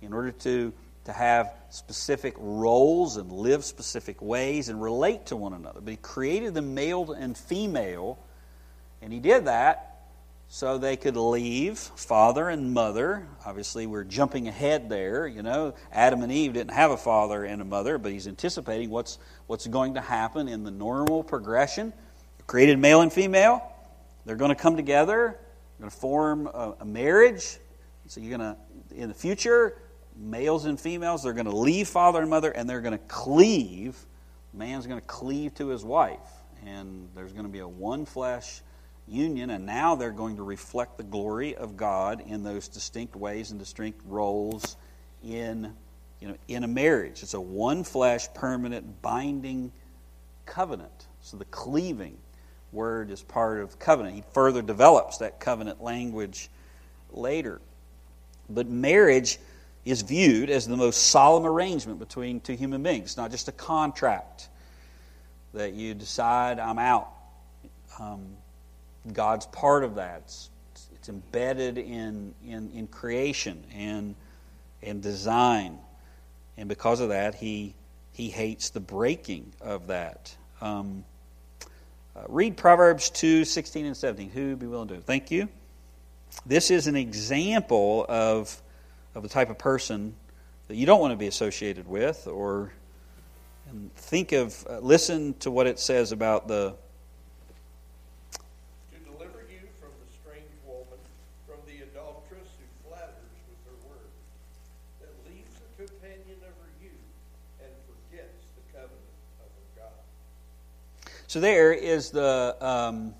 in order to to have specific roles and live specific ways and relate to one another. But He created them male and female, and He did that so they could leave father and mother. Obviously, we're jumping ahead there. You know, Adam and Eve didn't have a father and a mother, but He's anticipating what's what's going to happen in the normal progression. He created male and female. They're going to come together. They're going to form a, a marriage. So you're going to, in the future, males and females, they're going to leave father and mother, and they're going to cleave. Man's going to cleave to his wife, and there's going to be a one flesh union, and now they're going to reflect the glory of God in those distinct ways and distinct roles in, you know, in a marriage. It's a one flesh, permanent, binding covenant. So the cleaving word is part of covenant. He further develops that covenant language later. But marriage is viewed as the most solemn arrangement between two human beings. It's not just a contract that you decide, I'm out. Um, God's part of that. It's, it's embedded in, in, in creation and, and design. And because of that, he, he hates the breaking of that. Um, uh, read Proverbs two, sixteen and seventeen. Who be willing to do? Thank you. This is an example of... of the type of person that you don't want to be associated with, or and think of, uh, listen to what it says about the... To deliver you from the strange woman, from the adulteress who flatters with her words, that leaves a companion over you and forgets the covenant of her God. So there is the... Um,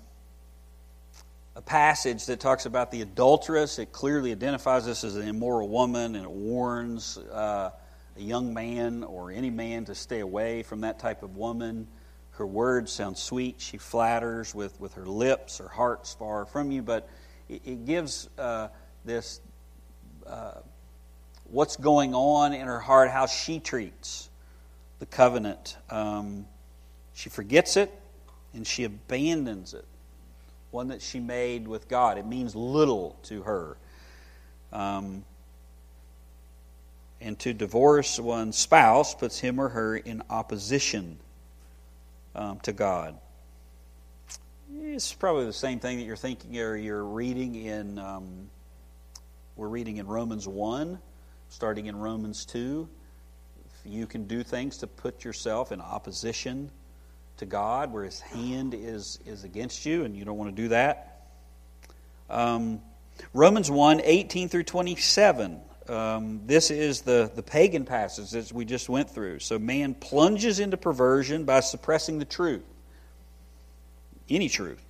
a passage that talks about the adulteress. It clearly identifies this as an immoral woman, and it warns uh, a young man or any man to stay away from that type of woman. Her words sound sweet. She flatters with, with her lips. Her heart's far from you. But it, it gives uh, this uh, what's going on in her heart, how she treats the covenant. Um, she forgets it, and she abandons it. One that she made with God. It means little to her. Um, and to divorce one's spouse puts him or her in opposition um, to God. It's probably the same thing that you're thinking or you're reading in, um, we're reading in Romans one, starting in Romans two. You can do things to put yourself in opposition to God, where His hand is is against you, and you don't want to do that. Um, Romans one, eighteen through twenty-seven. Um, this is the, the pagan passage that we just went through. So man plunges into perversion by suppressing the truth. Any truth.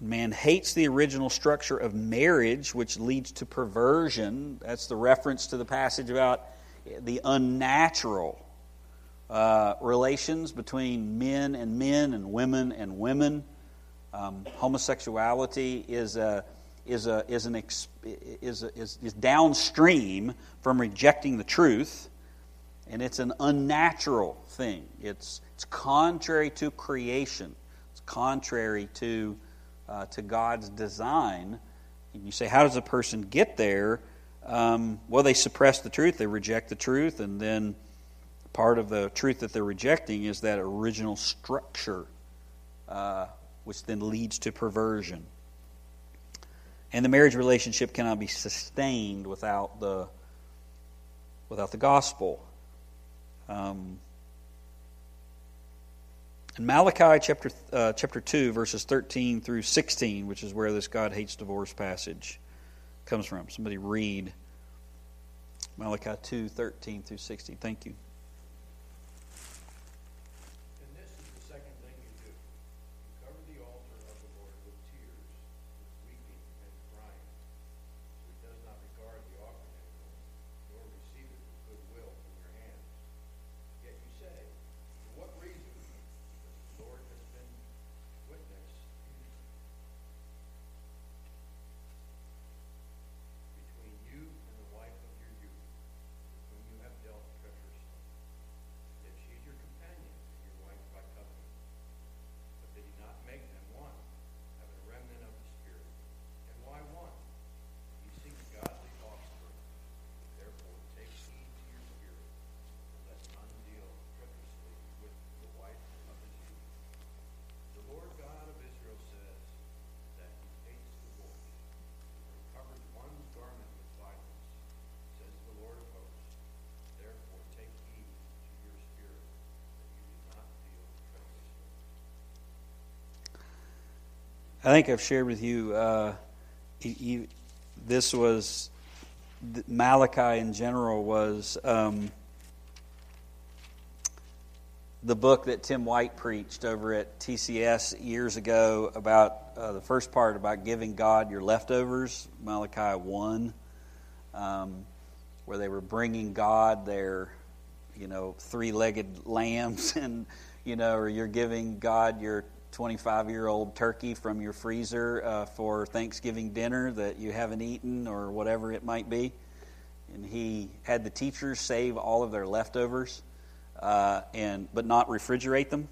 Man hates the original structure of marriage, which leads to perversion. That's the reference to the passage about the unnatural Uh, relations between men and men and women and women. Um, homosexuality is a is a is an ex, is, a, is is downstream from rejecting the truth, and it's an unnatural thing. It's it's contrary to creation. It's contrary to uh, to God's design. And you say, how does a person get there? Um, well, they suppress the truth. They reject the truth, and then. Part of the truth that they're rejecting is that original structure, uh, which then leads to perversion. And the marriage relationship cannot be sustained without the without the gospel. Um, In Malachi chapter uh, chapter two, verses thirteen through sixteen, which is where this God hates divorce passage comes from. Somebody read Malachi two, thirteen through sixteen. Thank you. I think I've shared with you, uh, you this was, Malachi in general was um, the book that Tim White preached over at T C S years ago about uh, the first part about giving God your leftovers, Malachi one, um, where they were bringing God their, you know, three-legged lambs and, you know, or you're giving God your twenty-five-year-old turkey from your freezer uh, for Thanksgiving dinner that you haven't eaten or whatever it might be. And he had the teachers save all of their leftovers uh, and but not refrigerate them,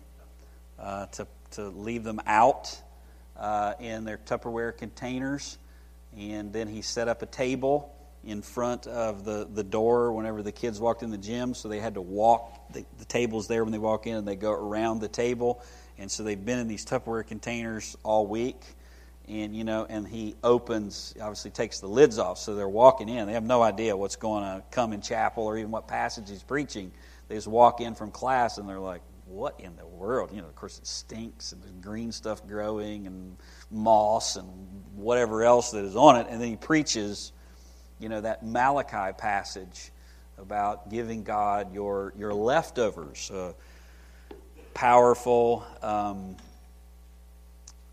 uh, to, to leave them out uh, in their Tupperware containers. And then he set up a table in front of the, the door whenever the kids walked in the gym, so they had to walk. The, the table's there when they walk in, and they go around the table. And so they've been in these Tupperware containers all week, and you know, and he opens, obviously takes the lids off, so they're walking in. They have no idea what's going to come in chapel or even what passage he's preaching. They just walk in from class, and they're like, what in the world? You know, of course it stinks, and there's green stuff growing, and moss, and whatever else that is on it. And then he preaches, you know, that Malachi passage about giving God your, your leftovers. Uh, powerful um,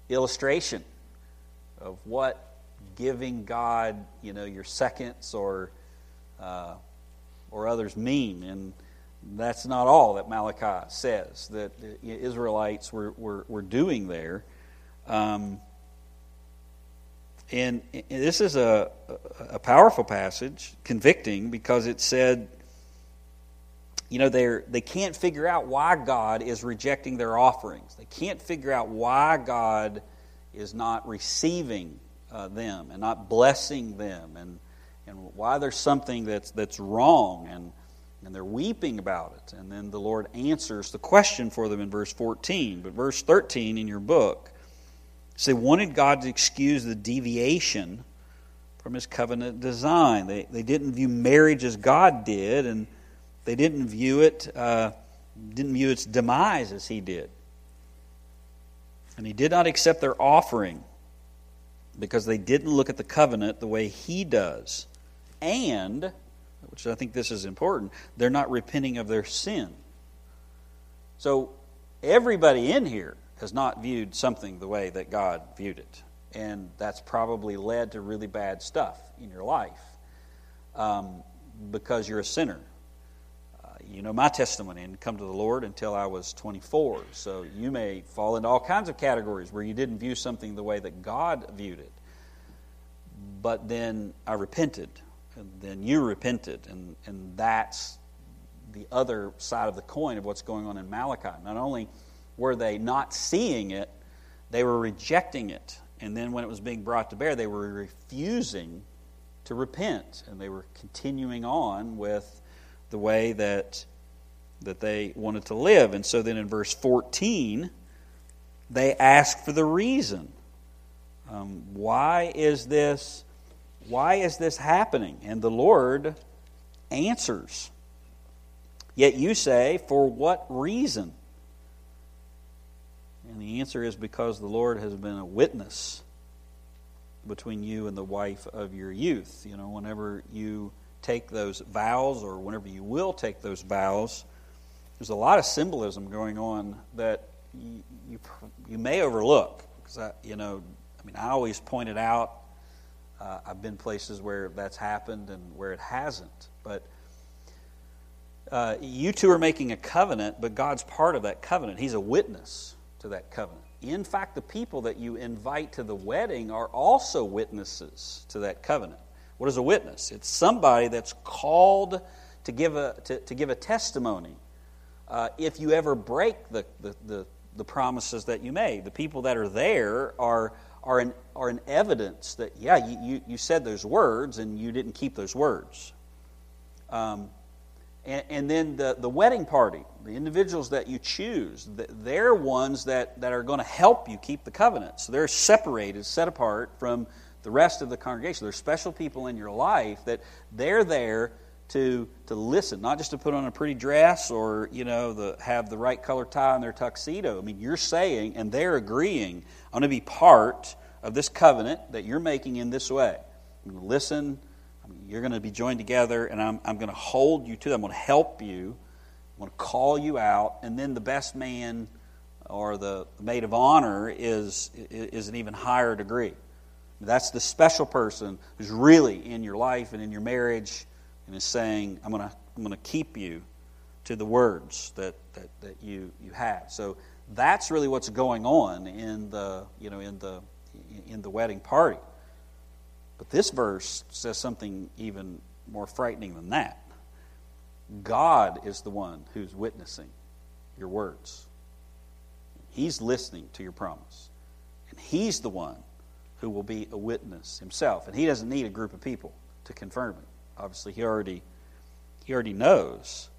illustration of what giving God, you know, your seconds or uh, or others mean. And that's not all that Malachi says that the Israelites were were, were doing there. Um, and, and this is a, a powerful passage, convicting, because it said, you know, they they can't figure out why God is rejecting their offerings. They can't figure out why God is not receiving uh, them and not blessing them, and and why there's something that's that's wrong, and and they're weeping about it. And then the Lord answers the question for them in verse fourteen. But verse thirteen in your book, so they wanted God to excuse the deviation from His covenant design. They they didn't view marriage as God did, and they didn't view it, uh, didn't view its demise as he did. And he did not accept their offering because they didn't look at the covenant the way he does. And, which I think this is important, they're not repenting of their sin. So everybody in here has not viewed something the way that God viewed it. And that's probably led to really bad stuff in your life, um, because you're a sinner. You know my testimony, and come to the Lord until I was twenty-four. So you may fall into all kinds of categories where you didn't view something the way that God viewed it. But then I repented, and then you repented, and, and that's the other side of the coin of what's going on in Malachi. Not only were they not seeing it, they were rejecting it. And then when it was being brought to bear, they were refusing to repent, and they were continuing on with the way that that they wanted to live. And so then in verse fourteen, they ask for the reason. Um, why is this? Why is this happening? And the Lord answers. Yet you say, for what reason? And the answer is because the Lord has been a witness between you and the wife of your youth. You know, whenever you take those vows, or whenever you will take those vows, there's a lot of symbolism going on that you you, you may overlook. Because I, you know, I mean, I always point it out. Uh, I've been places where that's happened and where it hasn't. But uh, you two are making a covenant, but God's part of that covenant. He's a witness to that covenant. In fact, the people that you invite to the wedding are also witnesses to that covenant. What is a witness? It's somebody that's called to give a to, to give a testimony. Uh, if you ever break the, the the the promises that you made, the people that are there are. Are an, are an evidence that, yeah, you, you, you said those words and you didn't keep those words. Um, and, and then the, the wedding party, the individuals that you choose, they're ones that, that are going to help you keep the covenant. So they're separated, set apart from the rest of the congregation. They're special people in your life that they're there to to listen, not just to put on a pretty dress or, you know, the, have the right color tie on their tuxedo. I mean, you're saying, and they're agreeing, I'm going to be part of this covenant that you're making in this way. I'm going to listen, I mean, you're going to be joined together, and I'm, I'm going to hold you to that. I'm going to help you, I'm going to call you out, and then the best man or the maid of honor is is an even higher degree. That's the special person who's really in your life and in your marriage, and is saying, I'm going to I'm going to keep you to the words that, that, that you, you have. So that's really what's going on in the you know in the in the wedding party. But this verse says something even more frightening than that. God is the one who's witnessing your words. He's listening to your promise. And he's the one who will be a witness himself. And he doesn't need a group of people to confirm it. Obviously, he already he already knows.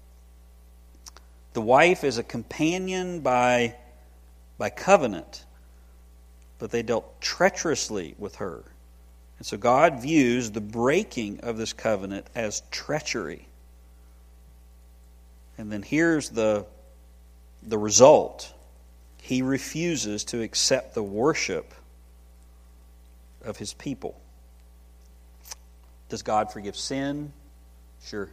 The wife is a companion by by covenant, but they dealt treacherously with her. And so God views the breaking of this covenant as treachery. And then here's the the result. He refuses to accept the worship of his people. Does God forgive sin? Sure.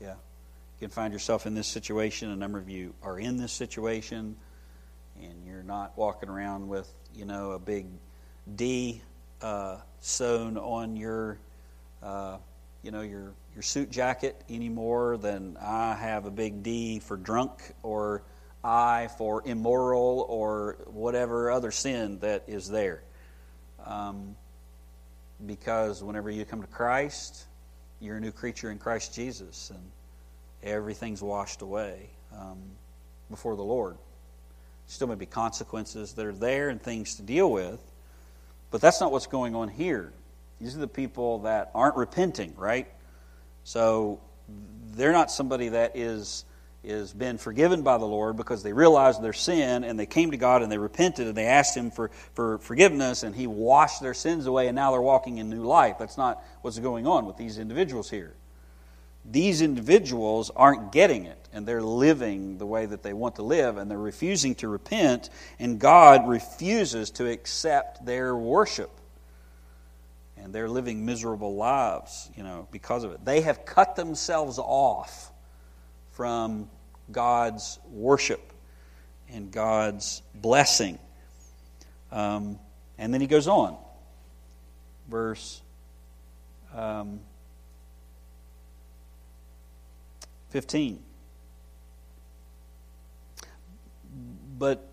Yeah. You can find yourself in this situation. A number of you are in this situation, and you're not walking around with, you know, a big D uh, sewn on your, uh, you know, your your suit jacket any more than I have a big D for drunk, or I for immoral, or whatever other sin that is there. Um, because whenever you come to Christ, you're a new creature in Christ Jesus, and everything's washed away um, before the Lord. Still may be consequences that are there and things to deal with, but that's not what's going on here. These are the people that aren't repenting, right? So they're not somebody that is is been forgiven by the Lord because they realized their sin and they came to God and they repented and they asked Him for, for forgiveness and He washed their sins away and now they're walking in new life. That's not what's going on with these individuals here. These individuals aren't getting it, and they're living the way that they want to live, and they're refusing to repent, and God refuses to accept their worship. And they're living miserable lives, you know, because of it. They have cut themselves off from God's worship and God's blessing. Um, and then he goes on. Verse um, fifteen. But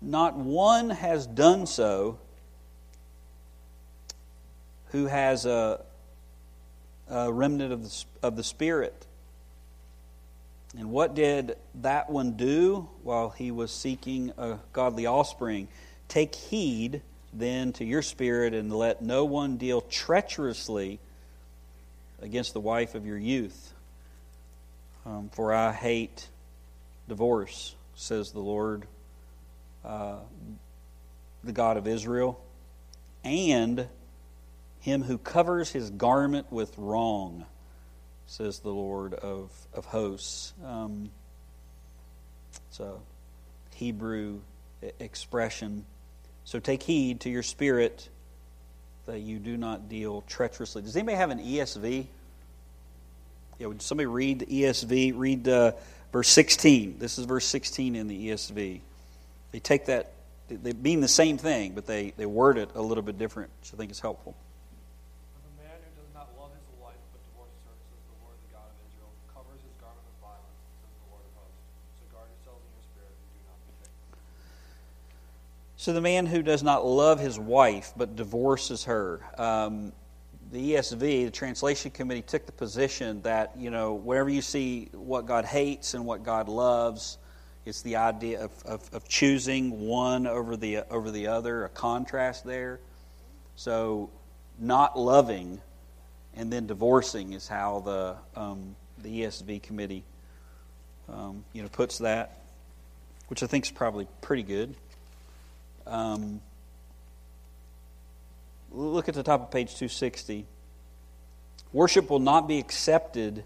not one has done so who has a, a remnant of the, of the Spirit. And what did that one do while he was seeking a godly offspring? Take heed then to your spirit, and let no one deal treacherously against the wife of your youth. Um, for I hate divorce, says the Lord, uh, the God of Israel, and him who covers his garment with wrong, says the Lord of, of hosts. Um, so Hebrew expression. So take heed to your spirit that you do not deal treacherously. Does anybody have an E S V? Yeah, would somebody read the E S V? Read uh, verse sixteen. This is verse sixteen in the E S V. They take that, they mean the same thing, but they, they word it a little bit different, which I think is helpful. But the man who does not love his wife but divorces her, says the Lord, the God of Israel, covers his garment with violence, says the Lord of hosts. So guard yourselves in your spirit and do not be taken. So the man who does not love his wife but divorces her. Um, the E S V, the translation committee, took the position that, you know, wherever you see what God hates and what God loves, it's the idea of, of, of choosing one over the over the other, a contrast there. So not loving and then divorcing is how the um, the E S V committee um, you know puts that, which I think is probably pretty good. Um, look at the top of page two sixty. Worship will not be accepted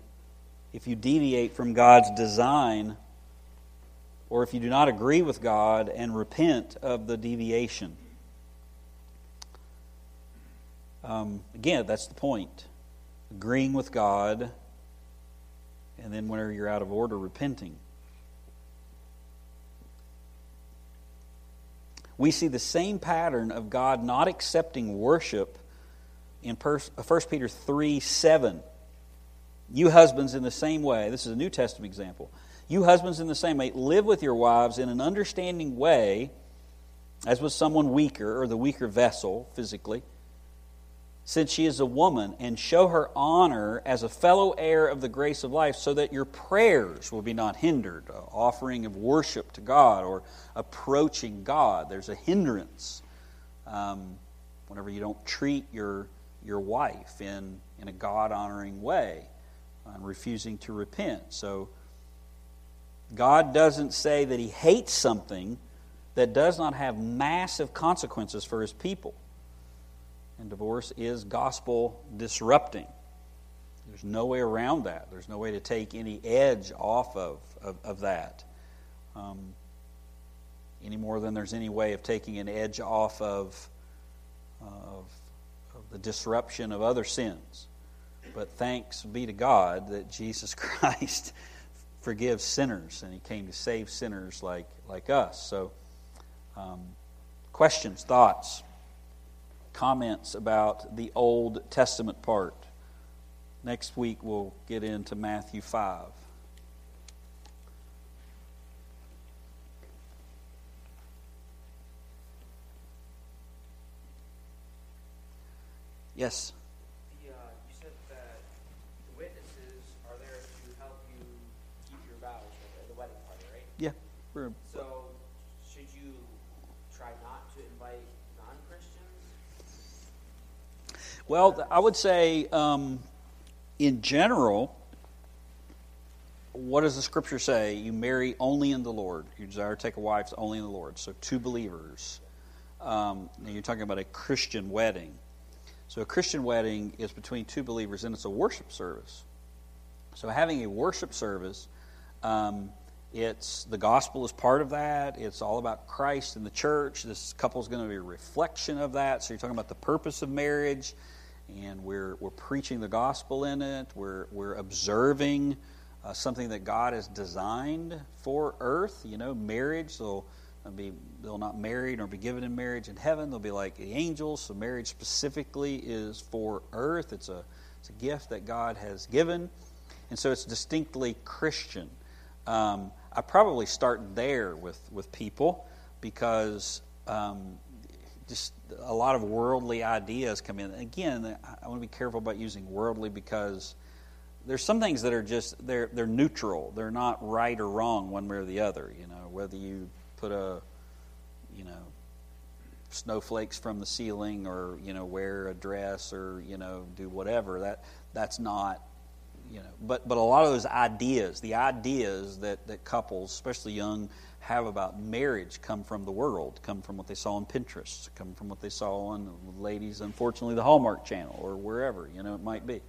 if you deviate from God's design, or if you do not agree with God and repent of the deviation. Um, again, that's the point. Agreeing with God, and then whenever you're out of order, repenting. We see the same pattern of God not accepting worship in First Peter three seven. You husbands, in the same way, this is a New Testament example. You husbands in the same way, live with your wives in an understanding way, as with someone weaker or the weaker vessel physically, since she is a woman, and show her honor as a fellow heir of the grace of life, so that your prayers will be not hindered, an offering of worship to God or approaching God. There's a hindrance um, whenever you don't treat your your wife in, in a God-honoring way and refusing to repent. So God doesn't say that he hates something that does not have massive consequences for his people. And divorce is gospel disrupting. There's no way around that. There's no way to take any edge off of, of, of that. Um, any more than there's any way of taking an edge off of, of, of the disruption of other sins. But thanks be to God that Jesus Christ forgives sinners, and he came to save sinners like like us. So um, questions, thoughts, comments about the Old Testament part. Next week we'll get into Matthew five. Yes. So, should you try not to invite non-Christians? Well, I would say, um, in general, what does the Scripture say? You marry only in the Lord. You desire to take a wife only in the Lord. So, two believers. Um, now you're talking about a Christian wedding. So, a Christian wedding is between two believers, and it's a worship service. So, having a worship service... Um, It's the gospel is part of that. It's all about Christ and the church. This couple is going to be a reflection of that. So you're talking about the purpose of marriage, and we're we're preaching the gospel in it. We're we're observing uh, something that God has designed for earth. You know, marriage. They'll be they'll not marry nor be given in marriage in heaven. They'll be like the angels. So marriage specifically is for earth. It's a it's a gift that God has given, and so it's distinctly Christian. Um, I probably start there with, with people because um, just a lot of worldly ideas come in. Again, I want to be careful about using worldly because there's some things that are just, they're they're neutral. They're not right or wrong one way or the other. You know, whether you put a, you know, snowflakes from the ceiling or, you know, wear a dress or, you know, do whatever, that that's not, you know, but but a lot of those ideas, the ideas that, that couples, especially young, have about marriage come from the world, come from what they saw on Pinterest, come from what they saw on ladies, unfortunately, the Hallmark Channel or wherever, you know, it might be.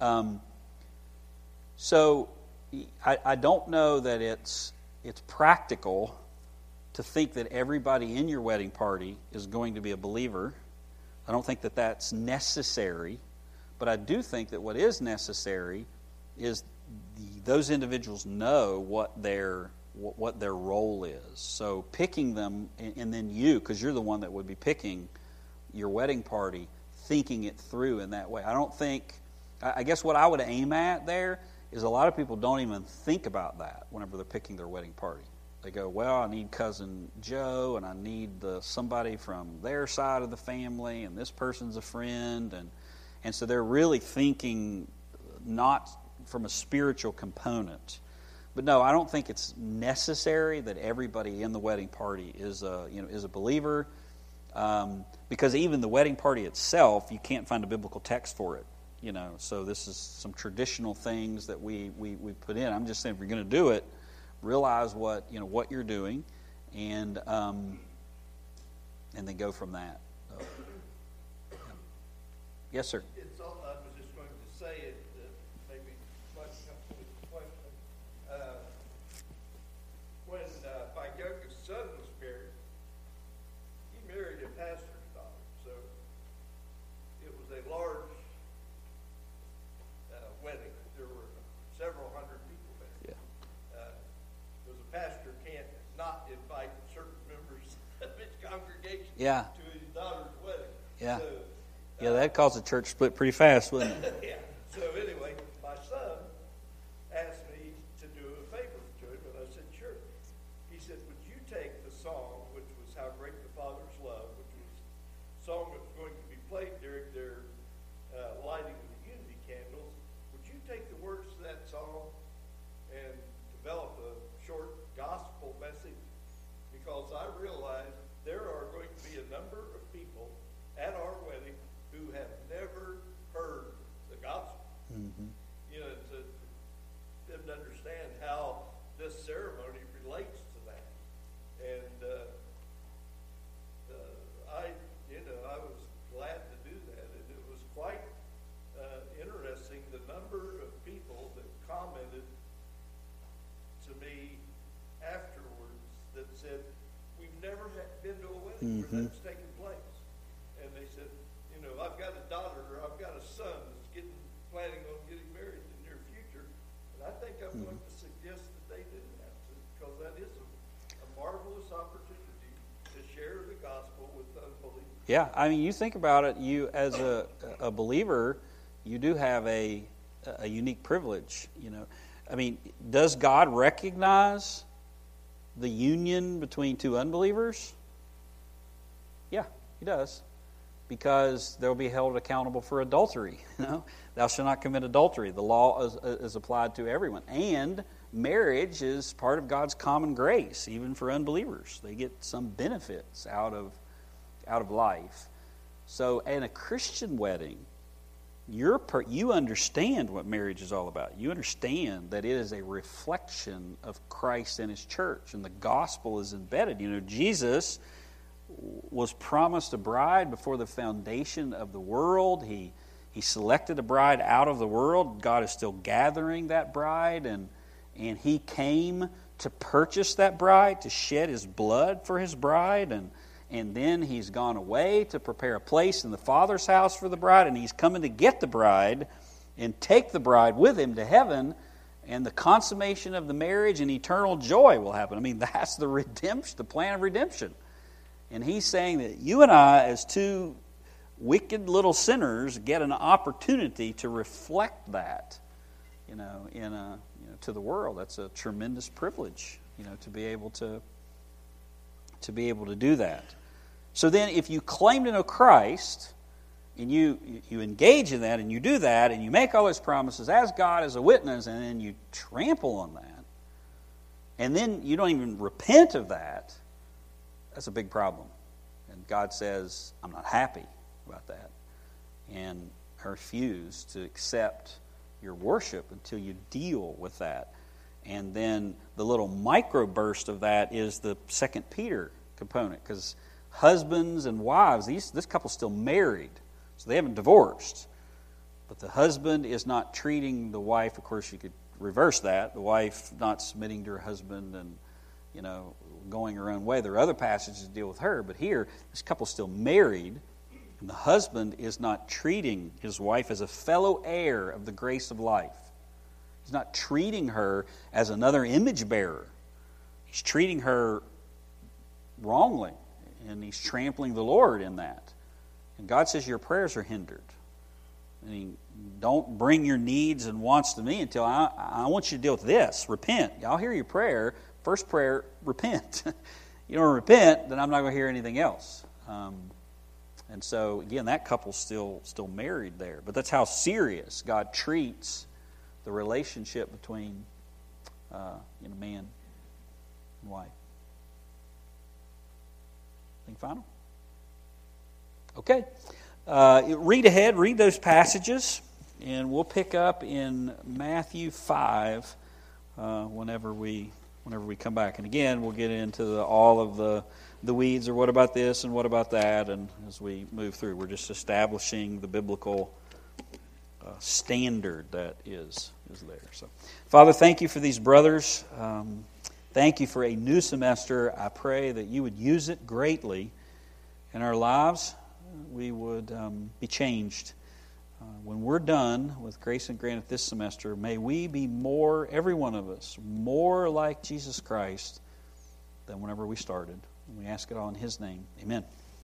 Um, so I, I don't know that it's it's practical to think that everybody in your wedding party is going to be a believer. I don't think that that's necessary, but I do think that what is necessary is the, those individuals know what their what, what their role is. So picking them, and, and then you, because you're the one that would be picking your wedding party, thinking it through in that way. I don't think, I, I guess what I would aim at there is a lot of people don't even think about that whenever they're picking their wedding party. They go, well, I need cousin Joe, and I need the, somebody from their side of the family, and this person's a friend, and and so they're really thinking not from a spiritual component. But no, I don't think it's necessary that everybody in the wedding party is a you know is a believer, um, because even the wedding party itself, you can't find a biblical text for it. You know, so this is some traditional things that we we we put in. I'm just saying, if you're going to do it, realize what you know what you're doing, and um, and then go from that. Uh, yeah. Yes, sir. It's all, I was just going to say it. Uh, maybe quite a question. Uh, when uh, my youngest son was married, he married a pastor's daughter, so it was a large uh, wedding. There were several hundred people there. Yeah. Pastor can't not invite certain members of his congregation yeah. to his daughter's wedding. Yeah, so, yeah, uh, that caused the church split pretty fast, wouldn't it? Yeah. So anyway, my son asked me to do a favor to him, and I said, sure. He said, would you take the song, which was How Great the Father's Love, which was a song that was going to be played during their uh, lighting of the unity candles, would you take the words to that song and develop a short gospel message, because I realize there are going to be a number of people at our wedding who have never heard the gospel. Mm-hmm. You know, to them to understand how this ceremony relates to that. And uh, uh, I, you know, I was glad to do that, and it was quite uh, interesting the number of people that commented to me afterwards that said, we've never been to a wedding mm-hmm. where that's taken place. And they said, you know, I've got a daughter, or I've got a son that's getting planning on getting married in the near future, and I think I'm mm-hmm. going to suggest that they do that, because that is a, a marvelous opportunity to share the gospel with unbelievers. Yeah, I mean, you think about it, you as a, a believer, you do have a a unique privilege, you know. I mean, does God recognize the union between two unbelievers? Yeah, He does. Because they'll be held accountable for adultery. You know? Thou shalt not commit adultery. The law is, is applied to everyone. And marriage is part of God's common grace, even for unbelievers. They get some benefits out of, out of life. So in a Christian wedding, You're per, you understand what marriage is all about. You understand that it is a reflection of Christ and His church, and the gospel is embedded. You know, Jesus was promised a bride before the foundation of the world. He he selected a bride out of the world. God is still gathering that bride, and and He came to purchase that bride, to shed His blood for His bride, and And then He's gone away to prepare a place in the Father's house for the bride, and He's coming to get the bride and take the bride with Him to heaven, and the consummation of the marriage and eternal joy will happen. I mean, that's the redemption, the plan of redemption. And He's saying that you and I, as two wicked little sinners, get an opportunity to reflect that, you know, in a, you know, to the world. That's a tremendous privilege, you know, to be able to to be able to do that. So then if you claim to know Christ, and you you engage in that, and you do that, and you make all His promises as God as a witness, and then you trample on that, and then you don't even repent of that, that's a big problem. And God says, I'm not happy about that, and I refuse to accept your worship until you deal with that. And then the little microburst of that is the Second Peter component, because husbands and wives, these, this couple's still married, so they haven't divorced. But the husband is not treating the wife, of course you could reverse that, the wife not submitting to her husband, and you know, going her own way. There are other passages that deal with her, but here, this couple's still married, and the husband is not treating his wife as a fellow heir of the grace of life. He's not treating her as another image bearer. He's treating her wrongly, and he's trampling the Lord in that. And God says your prayers are hindered. I mean, don't bring your needs and wants to me until I, I want you to deal with this. Repent. I'll hear your prayer. First prayer, repent. You don't repent, then I'm not going to hear anything else. Um, and so, again, that couple's still still married there. But that's how serious God treats the relationship between uh, you know, man and wife. Think final? Okay. Uh, read ahead, read those passages, and we'll pick up in Matthew five uh, whenever we whenever we come back. And again, we'll get into the, all of the, the weeds, or what about this and what about that, and as we move through. We're just establishing the biblical uh, standard that is, is there. So, Father, thank you for these brothers. Um, thank you for a new semester. I pray that you would use it greatly in our lives. We would um, be changed. Uh, when we're done with Grace and Granite this semester, may we be more, every one of us, more like Jesus Christ than whenever we started. And we ask it all in His name. Amen.